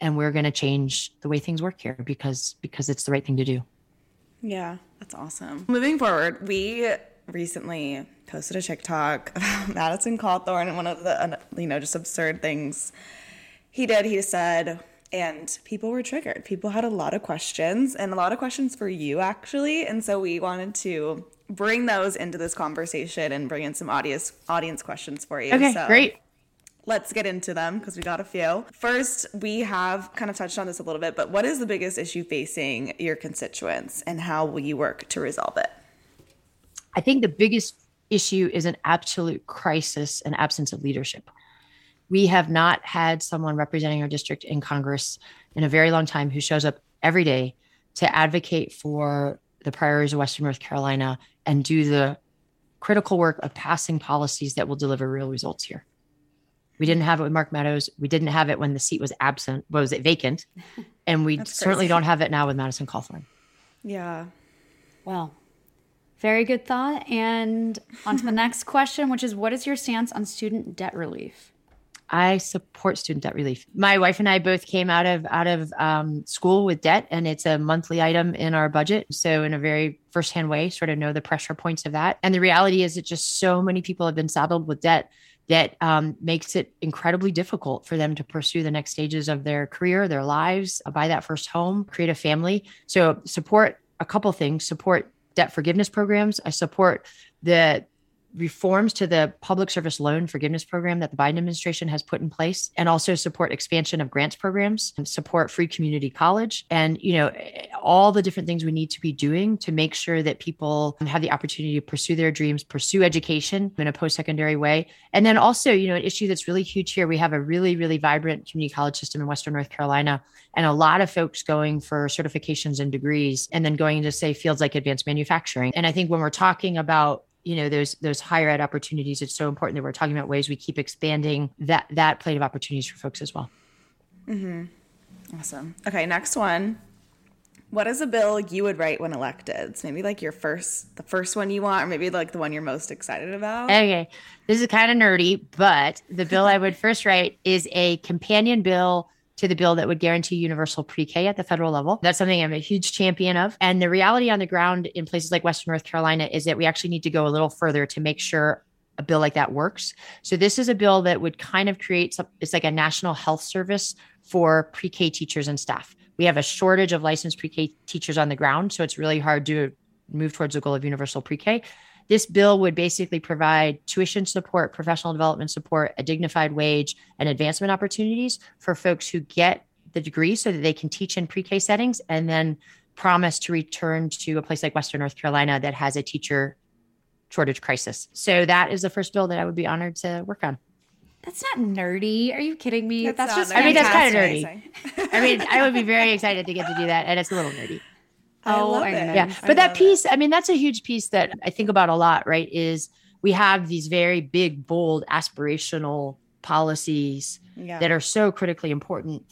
and we're going to change the way things work here because because it's the right thing to do. Yeah, that's awesome. Moving forward, we recently posted a TikTok about Madison Cawthorn and one of the, you know, just absurd things he did, he said, and people were triggered. People had a lot of questions, and a lot of questions for you, actually, and so we wanted to bring those into this conversation and bring in some audience audience questions for you. Okay, so great. Let's get into them because we got a few. First, we have kind of touched on this a little bit, but what is the biggest issue facing your constituents and how will you work to resolve it? I think the biggest issue is an absolute crisis and absence of leadership. We have not had someone representing our district in Congress in a very long time who shows up every day to advocate for the priorities of Western North Carolina and do the critical work of passing policies that will deliver real results here. We didn't have it with Mark Meadows. We didn't have it when the seat was absent, what was it, vacant? And we certainly don't have it now with Madison Cawthorn. Yeah. Well, very good thought. And on to the next question, which is, what is your stance on student debt relief? I support student debt relief. My wife and I both came out of out of um, school with debt, and it's a monthly item in our budget. So in a very firsthand way, sort of know the pressure points of that. And the reality is that just so many people have been saddled with debt that um, makes it incredibly difficult for them to pursue the next stages of their career, their lives, buy that first home, create a family. So support a couple things, support debt forgiveness programs. I support the reforms to the public service loan forgiveness program that the Biden administration has put in place, and also support expansion of grants programs and support free community college. And, you know, all the different things we need to be doing to make sure that people have the opportunity to pursue their dreams, pursue education in a post-secondary way. And then also, you know, an issue that's really huge here. We have a really, really vibrant community college system in Western North Carolina, and a lot of folks going for certifications and degrees, and then going into, say, fields like advanced manufacturing. And I think when we're talking about you know, those those higher ed opportunities, it's so important that we're talking about ways we keep expanding that that plate of opportunities for folks as well. Mm-hmm. Awesome. Okay, next one. What is a bill you would write when elected? So maybe like your first, the first one you want, or maybe like the one you're most excited about. Okay, this is kind of nerdy, but the bill I would first write is a companion bill to the bill that would guarantee universal pre-K at the federal level. That's something I'm a huge champion of. And the reality on the ground in places like Western North Carolina is that we actually need to go a little further to make sure a bill like that works. So this is a bill that would kind of create some, it's like a national health service for pre-K teachers and staff. We have a shortage of licensed pre-K teachers on the ground, so it's really hard to move towards the goal of universal pre-K. This bill would basically provide tuition support, professional development support, a dignified wage, and advancement opportunities for folks who get the degree so that they can teach in pre-K settings and then promise to return to a place like Western North Carolina that has a teacher shortage crisis. So that is the first bill that I would be honored to work on. That's not nerdy. Are you kidding me? That's, that's just nerdy. I mean, that's kind of nerdy. I mean, I would be very excited to get to do that, and it's a little nerdy. Oh, I love I know. Yeah. But I that piece, it. I mean, that's a huge piece that I think about a lot, right? Is we have these very big, bold, aspirational policies yeah. that are so critically important.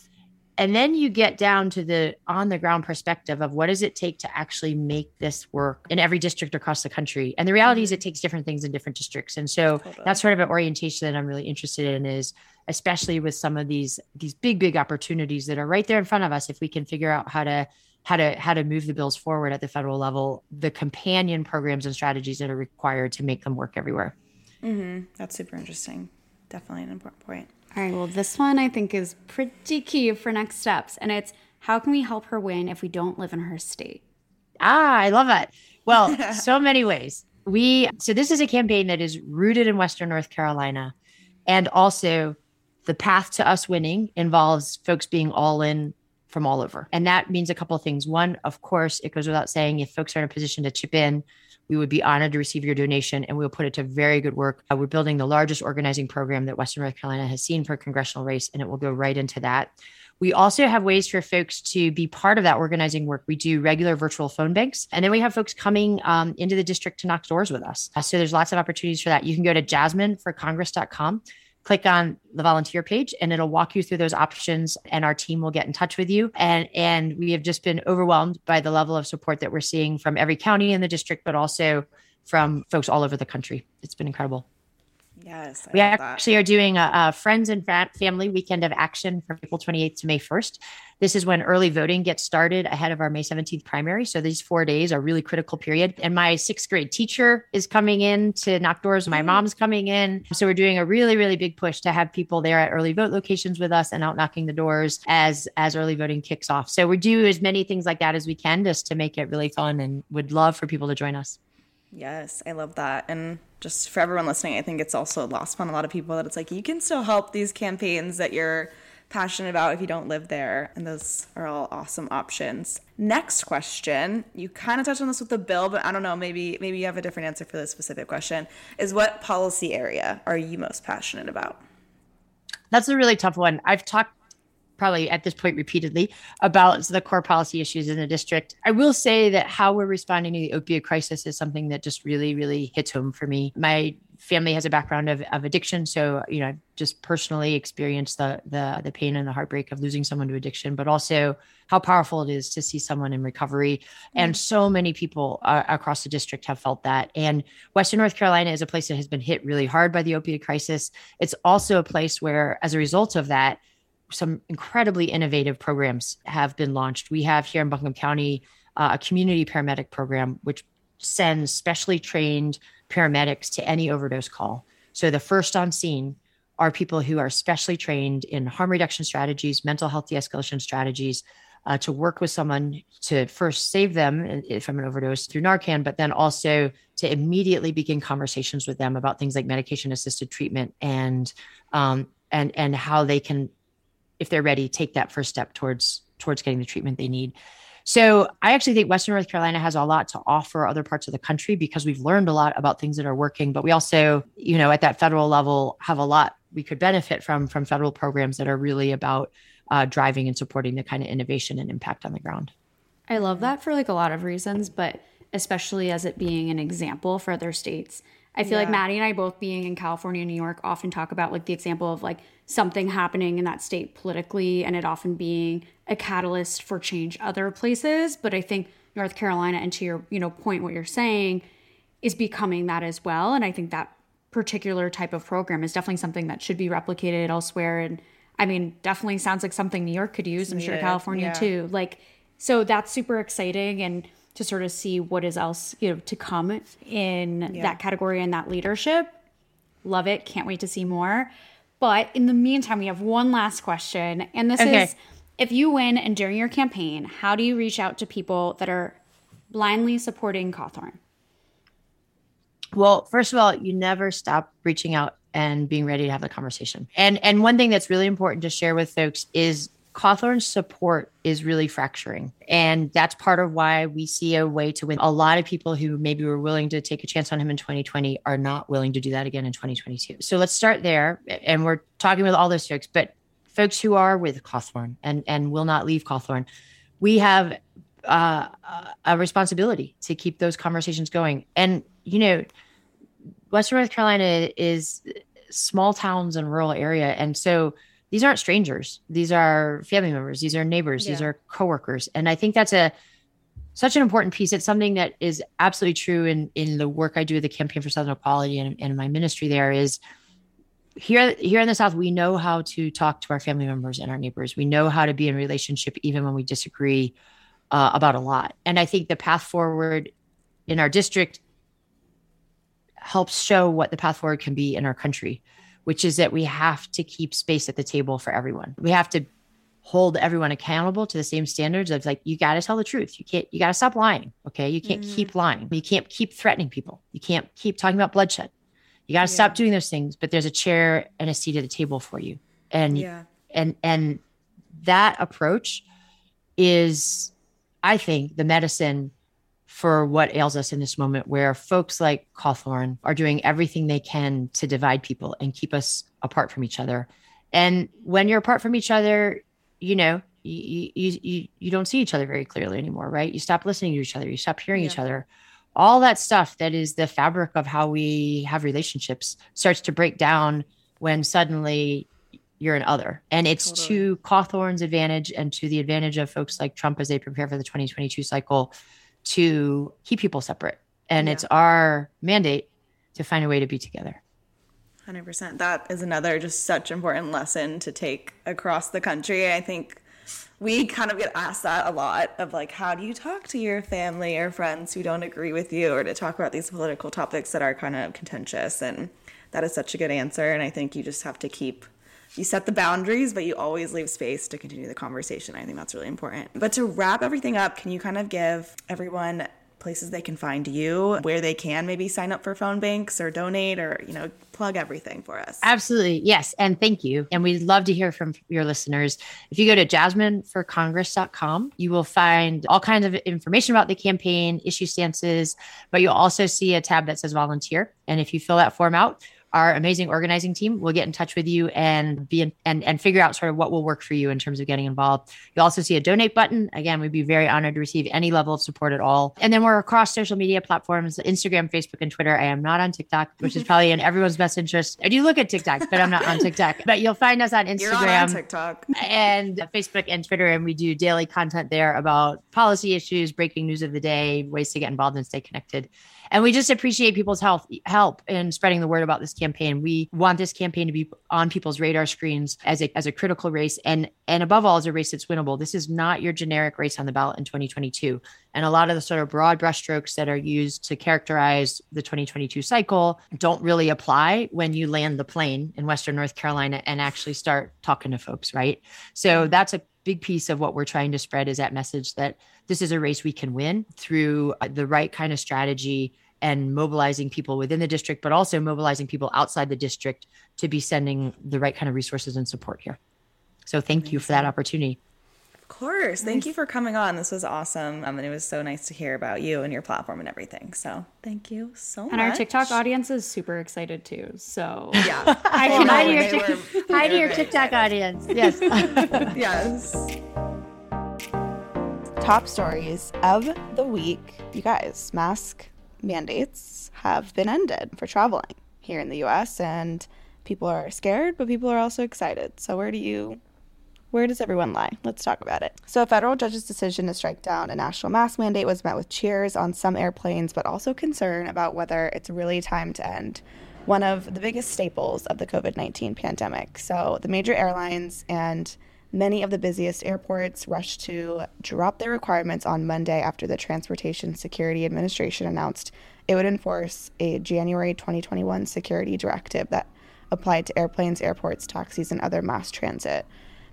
And then you get down to the on the ground perspective of what does it take to actually make this work in every district across the country? And the reality is it takes different things in different districts. And so totally. That's sort of an orientation that I'm really interested in is, especially with some of these, these big, big opportunities that are right there in front of us, if we can figure out how to how to how to move the bills forward at the federal level, the companion programs and strategies that are required to make them work everywhere. Mm-hmm. That's super interesting. Definitely an important point. All right, well, this one I think is pretty key for next steps, and it's how can we help her win if we don't live in her state? Ah, I love that. Well, so many ways. We so this is a campaign that is rooted in Western North Carolina, and also the path to us winning involves folks being all in from all over. And that means a couple of things. One, of course, it goes without saying, if folks are in a position to chip in, we would be honored to receive your donation, and we'll put it to very good work. Uh, we're building the largest organizing program that Western North Carolina has seen for a congressional race, and it will go right into that. We also have ways for folks to be part of that organizing work. We do regular virtual phone banks, and then we have folks coming um, into the district to knock doors with us. Uh, so there's lots of opportunities for that. You can go to jasmine for congress dot com. Click on the volunteer page, and it'll walk you through those options, and our team will get in touch with you. And and we have just been overwhelmed by the level of support that we're seeing from every county in the district, but also from folks all over the country. It's been incredible. Yes. I we actually that. are doing a, a friends and family weekend of action from April twenty-eighth to May first. This is when early voting gets started ahead of our May seventeenth primary. So these four days are really critical period. And my sixth grade teacher is coming in to knock doors. My mom's coming in. So we're doing a really, really big push to have people there at early vote locations with us and out knocking the doors as, as early voting kicks off. So we do as many things like that as we can just to make it really fun, and would love for people to join us. Yes, I love that. And just for everyone listening, I think it's also lost on a lot of people that it's like, you can still help these campaigns that you're passionate about if you don't live there. And those are all awesome options. Next question, you kind of touched on this with the bill, but I don't know, maybe maybe you have a different answer for this specific question, is what policy area are you most passionate about? That's a really tough one. I've talked probably at this point repeatedly about the core policy issues in the district. I will say that how we're responding to the opioid crisis is something that just really, really hits home for me. My family has a background of, of addiction. So, you know, I've just personally experienced the, the the pain and the heartbreak of losing someone to addiction, but also how powerful it is to see someone in recovery. Mm-hmm. And so many people uh, across the district have felt that. And Western North Carolina is a place that has been hit really hard by the opioid crisis. It's also a place where, as a result of that, some incredibly innovative programs have been launched. We have here in Buncombe County uh, a community paramedic program, which sends specially trained paramedics to any overdose call. So the first on scene are people who are specially trained in harm reduction strategies, mental health de-escalation strategies, uh, to work with someone to first save them from an overdose through Narcan, but then also to immediately begin conversations with them about things like medication-assisted treatment and um, and and how they can, if they're ready, take that first step towards towards getting the treatment they need. So I actually think Western North Carolina has a lot to offer other parts of the country because we've learned a lot about things that are working, but we also, you know, at that federal level have a lot we could benefit from, from federal programs that are really about uh, driving and supporting the kind of innovation and impact on the ground. I love that for like a lot of reasons, but especially as it being an example for other states. I feel yeah. like Maddie and I both being in California and New York often talk about like the example of like something happening in that state politically and it often being a catalyst for change other places. But I think North Carolina, and to your, you know, point, what you're saying is becoming that as well. And I think that particular type of program is definitely something that should be replicated elsewhere. And I mean, definitely sounds like something New York could use. I'm yeah. sure California yeah. too. Like, so that's super exciting. And to sort of see what is else, you know, to come in yeah. that category and that leadership. Love it. Can't wait to see more. But in the meantime, we have one last question. And this okay. is, if you win and during your campaign, how do you reach out to people that are blindly supporting Cawthorn? Well, first of all, you never stop reaching out and being ready to have the conversation. And and one thing that's really important to share with folks is Cawthorn's support is really fracturing. And that's part of why we see a way to win. A lot of people who maybe were willing to take a chance on him in twenty twenty are not willing to do that again in twenty twenty-two. So let's start there. And we're talking with all those folks, but folks who are with Cawthorn and, and will not leave Cawthorn, we have uh, a responsibility to keep those conversations going. And, you know, Western North Carolina is small towns and rural area. And so these aren't strangers. These are family members. These are neighbors. Yeah. These are coworkers. And I think that's a such an important piece. It's something that is absolutely true in, in the work I do with the Campaign for Southern Equality and, and my ministry there is here, here in the South, we know how to talk to our family members and our neighbors. We know how to be in relationship even when we disagree uh, about a lot. And I think the path forward in our district helps show what the path forward can be in our country, which is that we have to keep space at the table for everyone. We have to hold everyone accountable to the same standards of like, you got to tell the truth. You can't, you got to stop lying. Okay. You can't mm. keep lying. You can't keep threatening people. You can't keep talking about bloodshed. You got to yeah. stop doing those things, but there's a chair and a seat at the table for you. And, yeah. and, and that approach is, I think, the medicine for what ails us in this moment, where folks like Cawthorn are doing everything they can to divide people and keep us apart from each other. And when you're apart from each other, you know, you you you, you don't see each other very clearly anymore, right? You stop listening to each other. You stop hearing yeah. each other. All that stuff that is the fabric of how we have relationships starts to break down when suddenly you're an other. And it's totally. to Cawthorn's advantage and to the advantage of folks like Trump as they prepare for the twenty twenty-two cycle to keep people separate. And yeah. it's our mandate to find a way to be together. one hundred percent. That is another just such important lesson to take across the country. I think we kind of get asked that a lot of like, how do you talk to your family or friends who don't agree with you, or to talk about these political topics that are kind of contentious? And that is such a good answer. And I think you just have to keep, you set the boundaries, but you always leave space to continue the conversation. I think that's really important. But to wrap everything up, can you kind of give everyone places they can find you, where they can maybe sign up for phone banks or donate, or, you know, plug everything for us? Absolutely. Yes. And thank you. And we'd love to hear from your listeners. If you go to jasmine for congress dot com, you will find all kinds of information about the campaign, issue stances, but you'll also see a tab that says volunteer. And if you fill that form out, our amazing organizing team will get in touch with you and be in, and and figure out sort of what will work for you in terms of getting involved. You'll also see a donate button. Again, we'd be very honored to receive any level of support at all. And then we're across social media platforms, Instagram, Facebook, and Twitter. I am not on TikTok, which is probably in everyone's best interest. I do look at TikTok, but I'm not on TikTok. But you'll find us on Instagram, You're on TikTok, and Facebook and Twitter. And we do daily content there about policy issues, breaking news of the day, ways to get involved and stay connected. And we just appreciate people's help, help in spreading the word about this campaign. We want this campaign to be on people's radar screens as a as a critical race, and and above all, as a race that's winnable. This is not your generic race on the ballot in twenty twenty-two. And a lot of the sort of broad brushstrokes that are used to characterize the twenty twenty-two cycle don't really apply when you land the plane in Western North Carolina and actually start talking to folks, right? So that's a big piece of what we're trying to spread, is that message that this is a race we can win through the right kind of strategy and mobilizing people within the district, but also mobilizing people outside the district to be sending the right kind of resources and support here. So thank you for that opportunity. Of course. Thank you for coming on. This was awesome. Um, and it was so nice to hear about you and your platform and everything. So thank you so much. And our TikTok audience is super excited too. So yeah, I can hi to your, tic- were, hi to your TikTok excited. audience. Yes. Yes. Top stories of the week. You guys, mask mandates have been ended for traveling here in the U S, and people are scared, but people are also excited. So where do you Where does everyone lie? Let's talk about it. So a federal judge's decision to strike down a national mask mandate was met with cheers on some airplanes, but also concern about whether it's really time to end one of the biggest staples of the COVID nineteen pandemic. So the major airlines and many of the busiest airports rushed to drop their requirements on Monday after the Transportation Security Administration announced it would enforce a January twenty twenty-one security directive that applied to airplanes, airports, taxis, and other mass transit.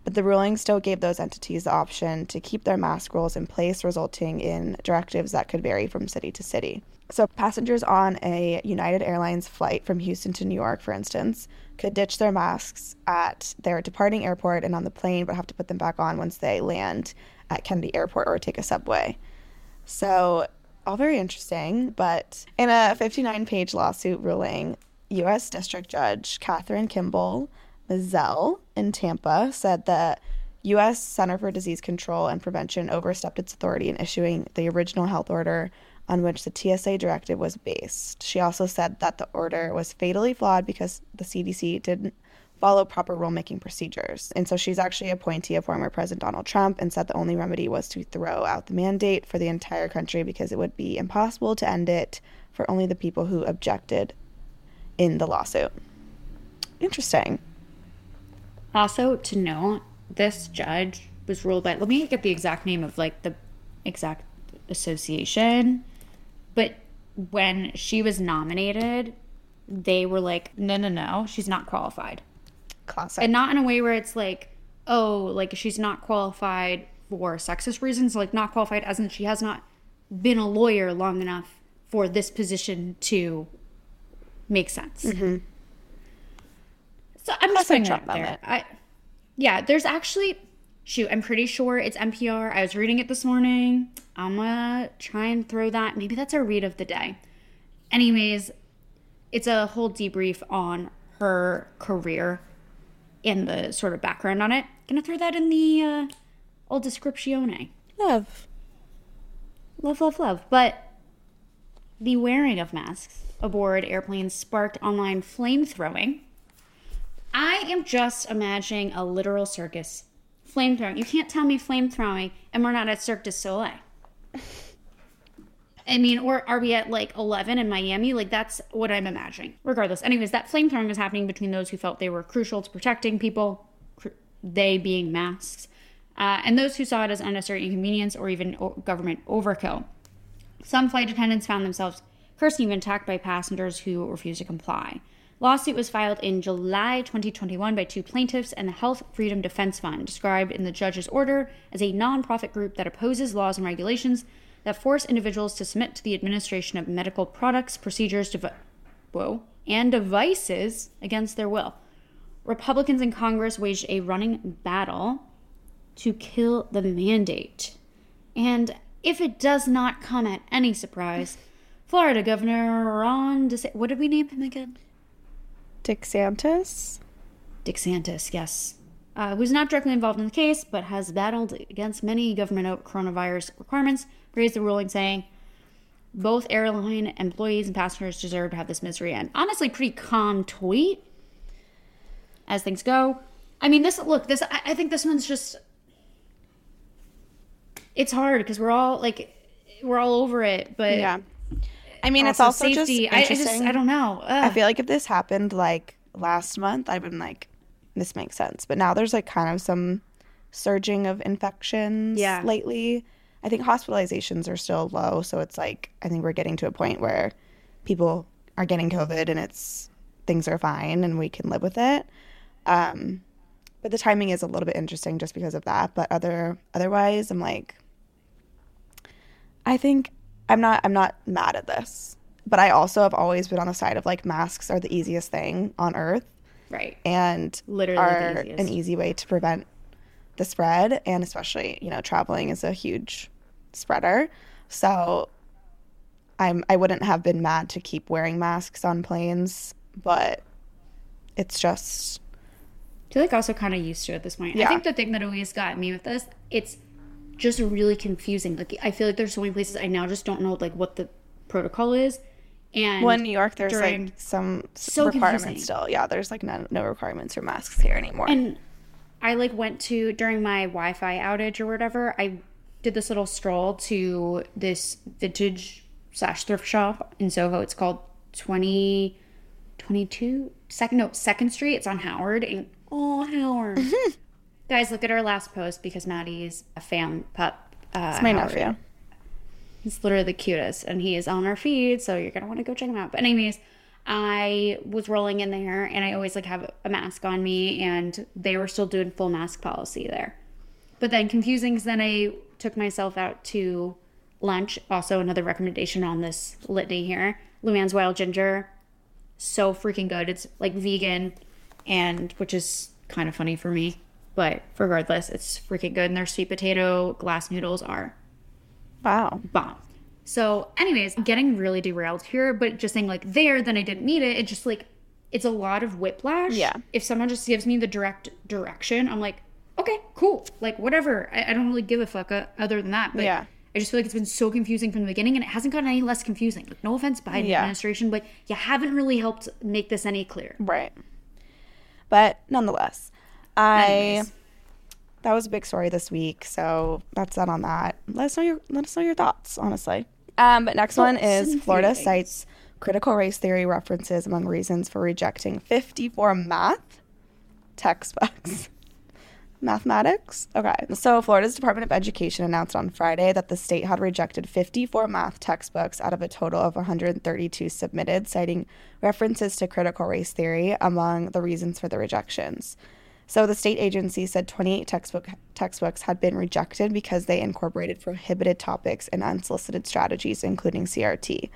But the ruling still gave those entities the option to keep their mask rules in place, resulting in directives that could vary from city to city. So passengers on a United Airlines flight from Houston to New York, for instance, could ditch their masks at their departing airport and on the plane, but have to put them back on once they land at Kennedy Airport or take a subway. So all very interesting, but in a fifty-nine page lawsuit ruling, U S District Judge Catherine Kimble Mizell in Tampa said the U S Center for Disease Control and Prevention overstepped its authority in issuing the original health order on which the T S A directive was based. She also said that the order was fatally flawed because the C D C didn't follow proper rulemaking procedures. And so she's actually an appointee of former President Donald Trump, and said the only remedy was to throw out the mandate for the entire country because it would be impossible to end it for only the people who objected in the lawsuit. Interesting. Also to note, this judge was ruled by, let me get the exact name of like the exact association, but when she was nominated, they were like, no, no, no, she's not qualified. Classic. And not in a way where it's like, oh, like she's not qualified for sexist reasons, like not qualified as in she has not been a lawyer long enough for this position to make sense. Mm-hmm. So I'm just putting that there. I, yeah, there's actually, shoot, I'm pretty sure it's N P R. I was reading it this morning. I'm going to try and throw that. Maybe that's our read of the day. Anyways, it's a whole debrief on her career and the sort of background on it. Going to throw that in the uh, old descriptione. Love. Love, love, love. But the wearing of masks aboard airplanes sparked online flamethrowing. I am just imagining a literal circus. Flamethrowing. You can't tell me flamethrowing and we're not at Cirque du Soleil. I mean, or are we at like eleven in Miami? Like, that's what I'm imagining. Regardless, anyways, that flamethrowing was happening between those who felt they were crucial to protecting people, cr- they being masks, uh, and those who saw it as unnecessary inconvenience or even o- government overkill. Some flight attendants found themselves cursed and even attacked by passengers who refused to comply. Lawsuit was filed in July twenty twenty-one by two plaintiffs and the Health Freedom Defense Fund, described in the judge's order as a nonprofit group that opposes laws and regulations that force individuals to submit to the administration of medical products, procedures, dev- whoa, and devices against their will. Republicans in Congress waged a running battle to kill the mandate. And if it does not come at any surprise, Florida Governor Ron DeSantis, what did we name him again? DeSantis? DeSantis, yes. Uh, who's not directly involved in the case, but has battled against many government coronavirus requirements, raised the ruling saying both airline employees and passengers deserve to have this misery end. Honestly, pretty calm tweet as things go. I mean, this, look, this, I, I think this one's just, it's hard because we're all like, we're all over it, but yeah. I mean, also it's also safety. Just interesting. I, I, just, I don't know. Ugh. I feel like if this happened like last month, I've been like, this makes sense. But now there's like kind of some surging of infections yeah. lately. I think hospitalizations are still low. So it's like, I think we're getting to a point where people are getting COVID and it's things are fine and we can live with it. Um, but the timing is a little bit interesting just because of that. But other otherwise, I'm like, I think I'm not I'm not mad at this. But I also have always been on the side of like masks are the easiest thing on earth. Right. And literally are an easy way to prevent the spread, and especially, you know, traveling is a huge spreader. So I'm I wouldn't have been mad to keep wearing masks on planes, but it's just I feel like also kind of used to it at this point. Yeah. I think the thing that always got me with this, it's just really confusing. Like I feel like there's so many places I now just don't know like what the protocol is. And well, in New York, there's during, like some so requirements confusing. Still. Yeah, there's like no, no requirements for masks here anymore. And I like went to during my Wi-Fi outage or whatever. I did this little stroll to this vintage slash thrift shop in Soho. It's called twenty twenty-two second no Second Street. It's on Howard. And oh, Howard, mm-hmm. Guys, look at our last post because Maddie's a fan pup. Uh, it's my Howard. Nephew. He's literally the cutest, and he is on our feed, so you're going to want to go check him out. But anyways, I was rolling in there, and I always, like, have a mask on me, and they were still doing full mask policy there. But then confusing, because then I took myself out to lunch. Also, another recommendation on this litany here, Luann's Wild Ginger. So freaking good. It's, like, vegan, and which is kind of funny for me. But regardless, it's freaking good, and their sweet potato glass noodles are wow. Bomb. So anyways, getting really derailed here, but just saying like there, then I didn't need it. It just like, it's a lot of whiplash. Yeah. If someone just gives me the direct direction, I'm like, okay, cool. Like whatever. I, I don't really give a fuck uh, other than that. But yeah. I just feel like it's been so confusing from the beginning and it hasn't gotten any less confusing. Like no offense, Biden yeah. administration, but you haven't really helped make this any clearer. Right. But nonetheless, I... Anyways. That was a big story this week, so that's that on that. Let us know your let us know your thoughts, honestly. Um, but next one is Florida cites critical race theory references among reasons for rejecting fifty-four math textbooks. Mathematics? Okay. So Florida's Department of Education announced on Friday that the state had rejected fifty-four math textbooks out of a total of one hundred thirty-two submitted, citing references to critical race theory among the reasons for the rejections. So the state agency said twenty-eight textbook textbooks had been rejected because they incorporated prohibited topics and unsolicited strategies, including C R T.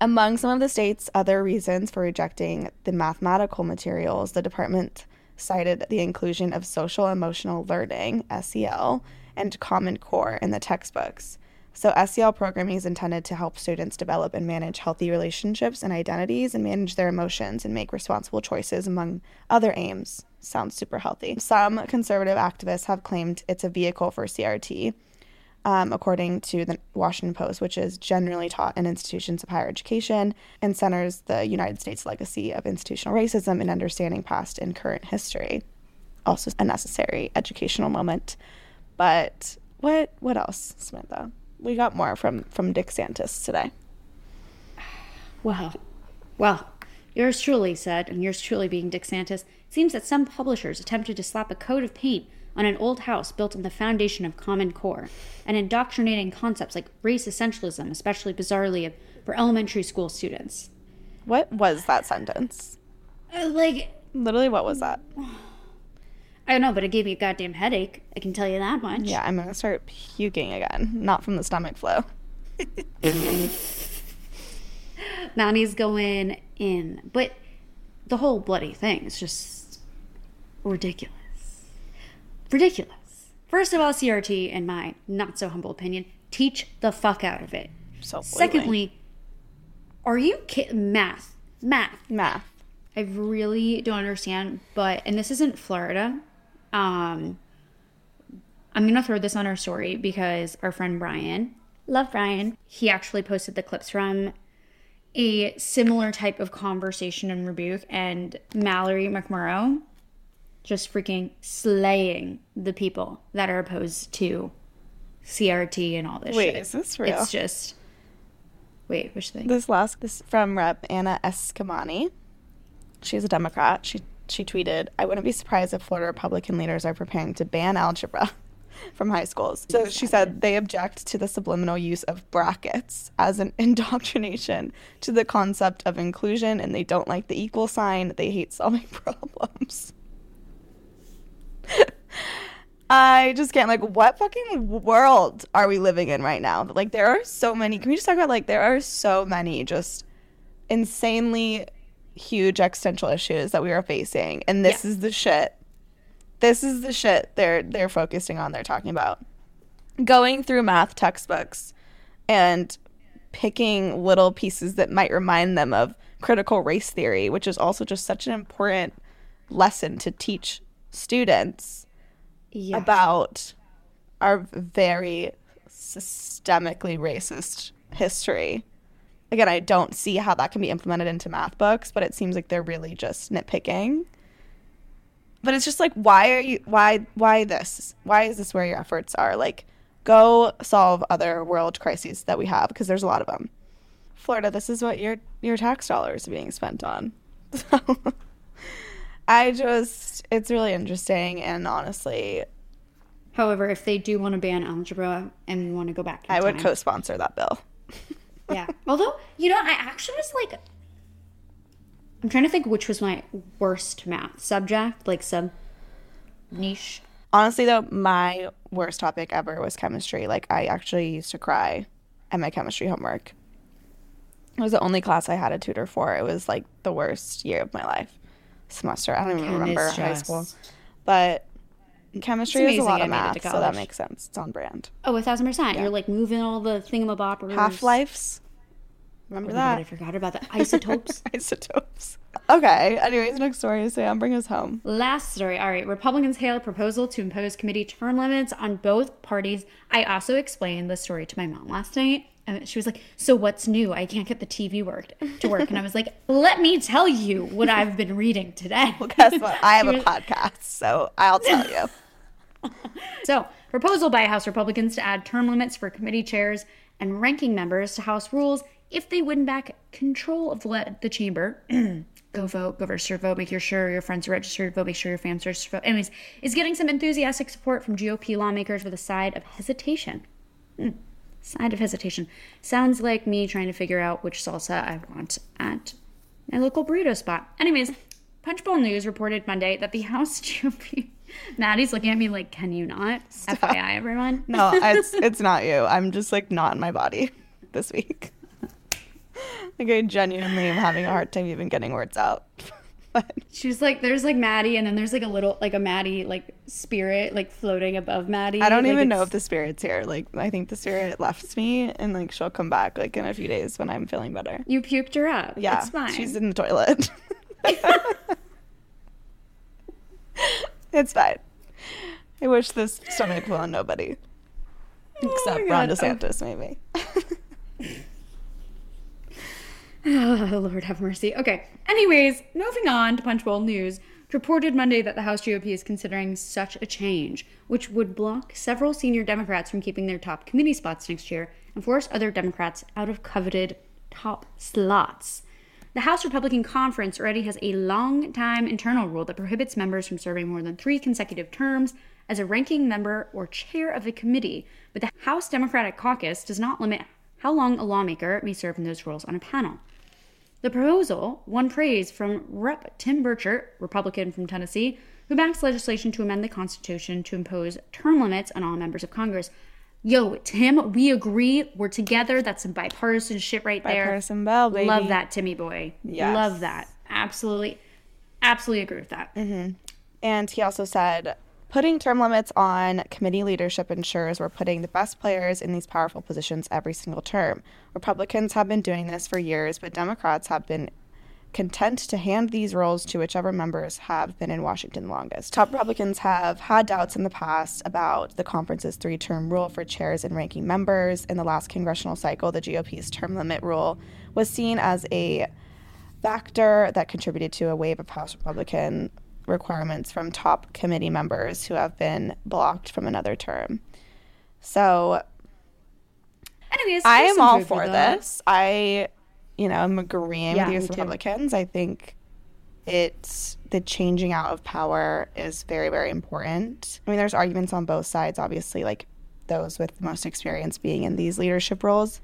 Among some of the state's other reasons for rejecting the mathematical materials, the department cited the inclusion of social emotional learning, S E L, and Common Core in the textbooks. So S E L programming is intended to help students develop and manage healthy relationships and identities and manage their emotions and make responsible choices among other aims. Sounds super healthy. Some conservative activists have claimed it's a vehicle for C R T, um, according to the Washington Post, which is generally taught in institutions of higher education and centers the United States legacy of institutional racism and understanding past and current history. Also a necessary educational moment. But what, what else, Samantha? we got more from from Dick Santis today. Wow. Well, yours truly said, and yours truly being Dick Santis, it seems that some publishers attempted to slap a coat of paint on an old house built on the foundation of Common Core and indoctrinating concepts like race essentialism, especially bizarrely for elementary school students. What was that sentence? Uh, like... Literally, what was that? I don't know, but it gave me a goddamn headache. I can tell you that much. Yeah, I'm going to start puking again. Not from the stomach flu. Manny's going in. But the whole bloody thing is just ridiculous. Ridiculous. First of all, C R T, in my not so humble opinion, teach the fuck out of it. So secondly, are you kidding? Math. Math. Math. I really don't understand, but, and this isn't Florida. Um, I'm going to throw this on our story because our friend Brian, love Brian, he actually posted the clips from a similar type of conversation and rebuke, and Mallory McMurrow just freaking slaying the people that are opposed to C R T and all this wait, shit. Wait, is this real? It's just, wait, which thing? This last, this from Representative Anna Eskamani. She's a Democrat. She she tweeted, "I wouldn't be surprised if Florida Republican leaders are preparing to ban algebra from high schools." So she said they object to the subliminal use of brackets as an indoctrination to the concept of inclusion, and they don't like the equal sign. They hate solving problems. I just can't, like, what fucking world are we living in right now? Like, there are so many, can we just talk about, like, there are so many just insanely huge existential issues that we are facing, and this yeah. is the shit. This is the shit they're they're focusing on, they're talking about. Going through math textbooks and picking little pieces that might remind them of critical race theory, which is also just such an important lesson to teach students yeah. about our very systemically racist history. Again, I don't see how that can be implemented into math books, but it seems like they're really just nitpicking. But it's just like, why are you, why, why this? Why is this where your efforts are? Like, go solve other world crises that we have, because there's a lot of them. Florida, this is what your your tax dollars are being spent on. So I just, it's really interesting, and honestly. However, if they do want to ban algebra and want to go back in I would time, co-sponsor that bill. Yeah. Although, you know, I actually was like, I'm trying to think which was my worst math subject, like sub niche. Honestly, though, my worst topic ever was chemistry. Like, I actually used to cry at my chemistry homework. It was the only class I had a tutor for. It was like the worst year of my life. Semester. I don't even remember high school. But chemistry is a lot of math, so that makes sense. It's on brand. Oh, a thousand percent. Yeah. You're like moving all the thingamaboppers. Half-lives. Remember oh that? God, I forgot about that. Isotopes. Isotopes. Okay. Anyways, next story. Sam, bring us home. Last story. All right. Republicans hail proposal to impose committee term limits on both parties. I also explained this story to my mom last night. And she was like, so what's new? I can't get the T V worked to work. And I was like, let me tell you what I've been reading today. Well, guess what? I have a podcast, so I'll tell you. So, proposal by House Republicans to add term limits for committee chairs and ranking members to House rules if they win back control of the, the chamber. Go vote, go register to vote, make sure your friends are registered to vote, make sure your fans are registered to vote. Anyways, is getting some enthusiastic support from G O P lawmakers with a side of hesitation. Mm. Side of hesitation. Sounds like me trying to figure out which salsa I want at my local burrito spot. Anyways, Punchbowl News reported Monday that the House G O P... Maddie's looking at me like, can you not? Stop. F Y I, everyone. No, it's, it's not you. I'm just like not in my body this week. Like, I genuinely am having a hard time even getting words out. But... She's like, there's like Maddie, and then there's like a little, like a Maddie, like spirit, like floating above Maddie. I don't like, even it's... know if the spirit's here. Like, I think the spirit left me, and like she'll come back like in a few days when I'm feeling better. You puked her up. Yeah, it's fine. She's in the toilet. It's fine. I wish this stomach flew on nobody, oh, except Ron DeSantis, oh. maybe. Oh, Lord have mercy. Okay. Anyways, moving on to Punchbowl News. reported Monday that the House G O P is considering such a change, which would block several senior Democrats from keeping their top committee spots next year and force other Democrats out of coveted top slots. The House Republican Conference already has a long-time internal rule that prohibits members from serving more than three consecutive terms as a ranking member or chair of a committee, but the House Democratic Caucus does not limit how long a lawmaker may serve in those roles on a panel. The proposal won praise from Representative Tim Burchert, Republican from Tennessee, who backs legislation to amend the Constitution to impose term limits on all members of Congress. Yo, Tim, we agree. We're together. That's some bipartisan shit right there. Bipartisan bell, baby. Love that, Timmy boy. Yes. Love that. Absolutely. Absolutely agree with that. Mm-hmm. And he also said, putting term limits on committee leadership ensures we're putting the best players in these powerful positions every single term. Republicans have been doing this for years, but Democrats have been content to hand these roles to whichever members have been in Washington longest. Top Republicans have had doubts in the past about the conference's three-term rule for chairs and ranking members. In the last congressional cycle, the G O P's term limit rule was seen as a factor that contributed to a wave of House Republican requirements from top committee members who have been blocked from another term. So anyways, I am all for this. I, you know, I'm agreeing yeah, with these Republicans. Too. I think it's the changing out of power is very, very important. I mean, there's arguments on both sides, obviously, like those with the most experience being in these leadership roles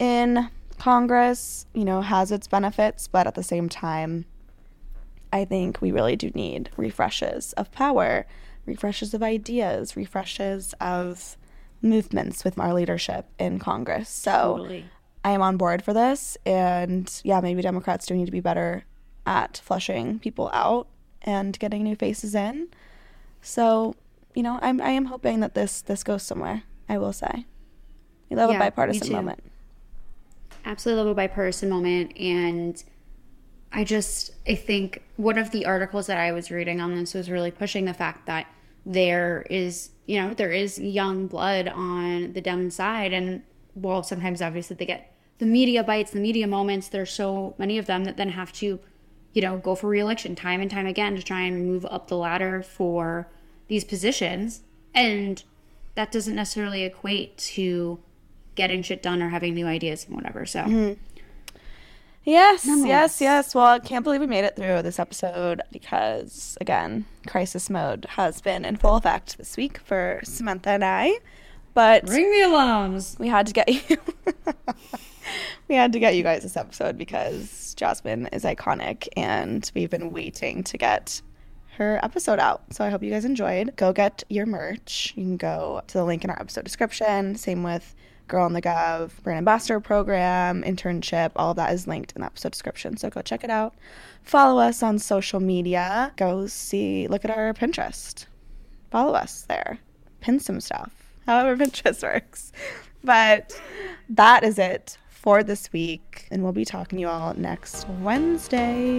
in Congress, you know, has its benefits, but at the same time, I think we really do need refreshes of power, refreshes of ideas, refreshes of movements with our leadership in Congress. So totally. I am on board for this. And yeah, maybe Democrats do need to be better at flushing people out and getting new faces in. So, you know, I'm, I am hoping that this, this goes somewhere, I will say. We love yeah, a bipartisan moment. Absolutely love a bipartisan moment. And I just, I think one of the articles that I was reading on this was really pushing the fact that there is, you know, there is young blood on the Dem side. And well, sometimes obviously they get the media bites, the media moments. There's so many of them that then have to, you know, go for reelection time and time again to try and move up the ladder for these positions. And that doesn't necessarily equate to getting shit done or having new ideas and whatever. So. Mm-hmm. Yes, yes, yes. Well, I can't believe we made it through this episode because, again, crisis mode has been in full effect this week for Samantha and I. But ring the alarms. We had to get you. we had to get you guys this episode because Jasmine is iconic, and we've been waiting to get her episode out. So I hope you guys enjoyed. Go get your merch. You can go to the link in our episode description. Same with Girl in the Gov, brand ambassador program, internship, all of that is linked in the episode description. So go check it out. Follow us on social media. Go see, look at our Pinterest. Follow us there. Pin some stuff, however Pinterest works. But that is it for this week. And we'll be talking to you all next Wednesday.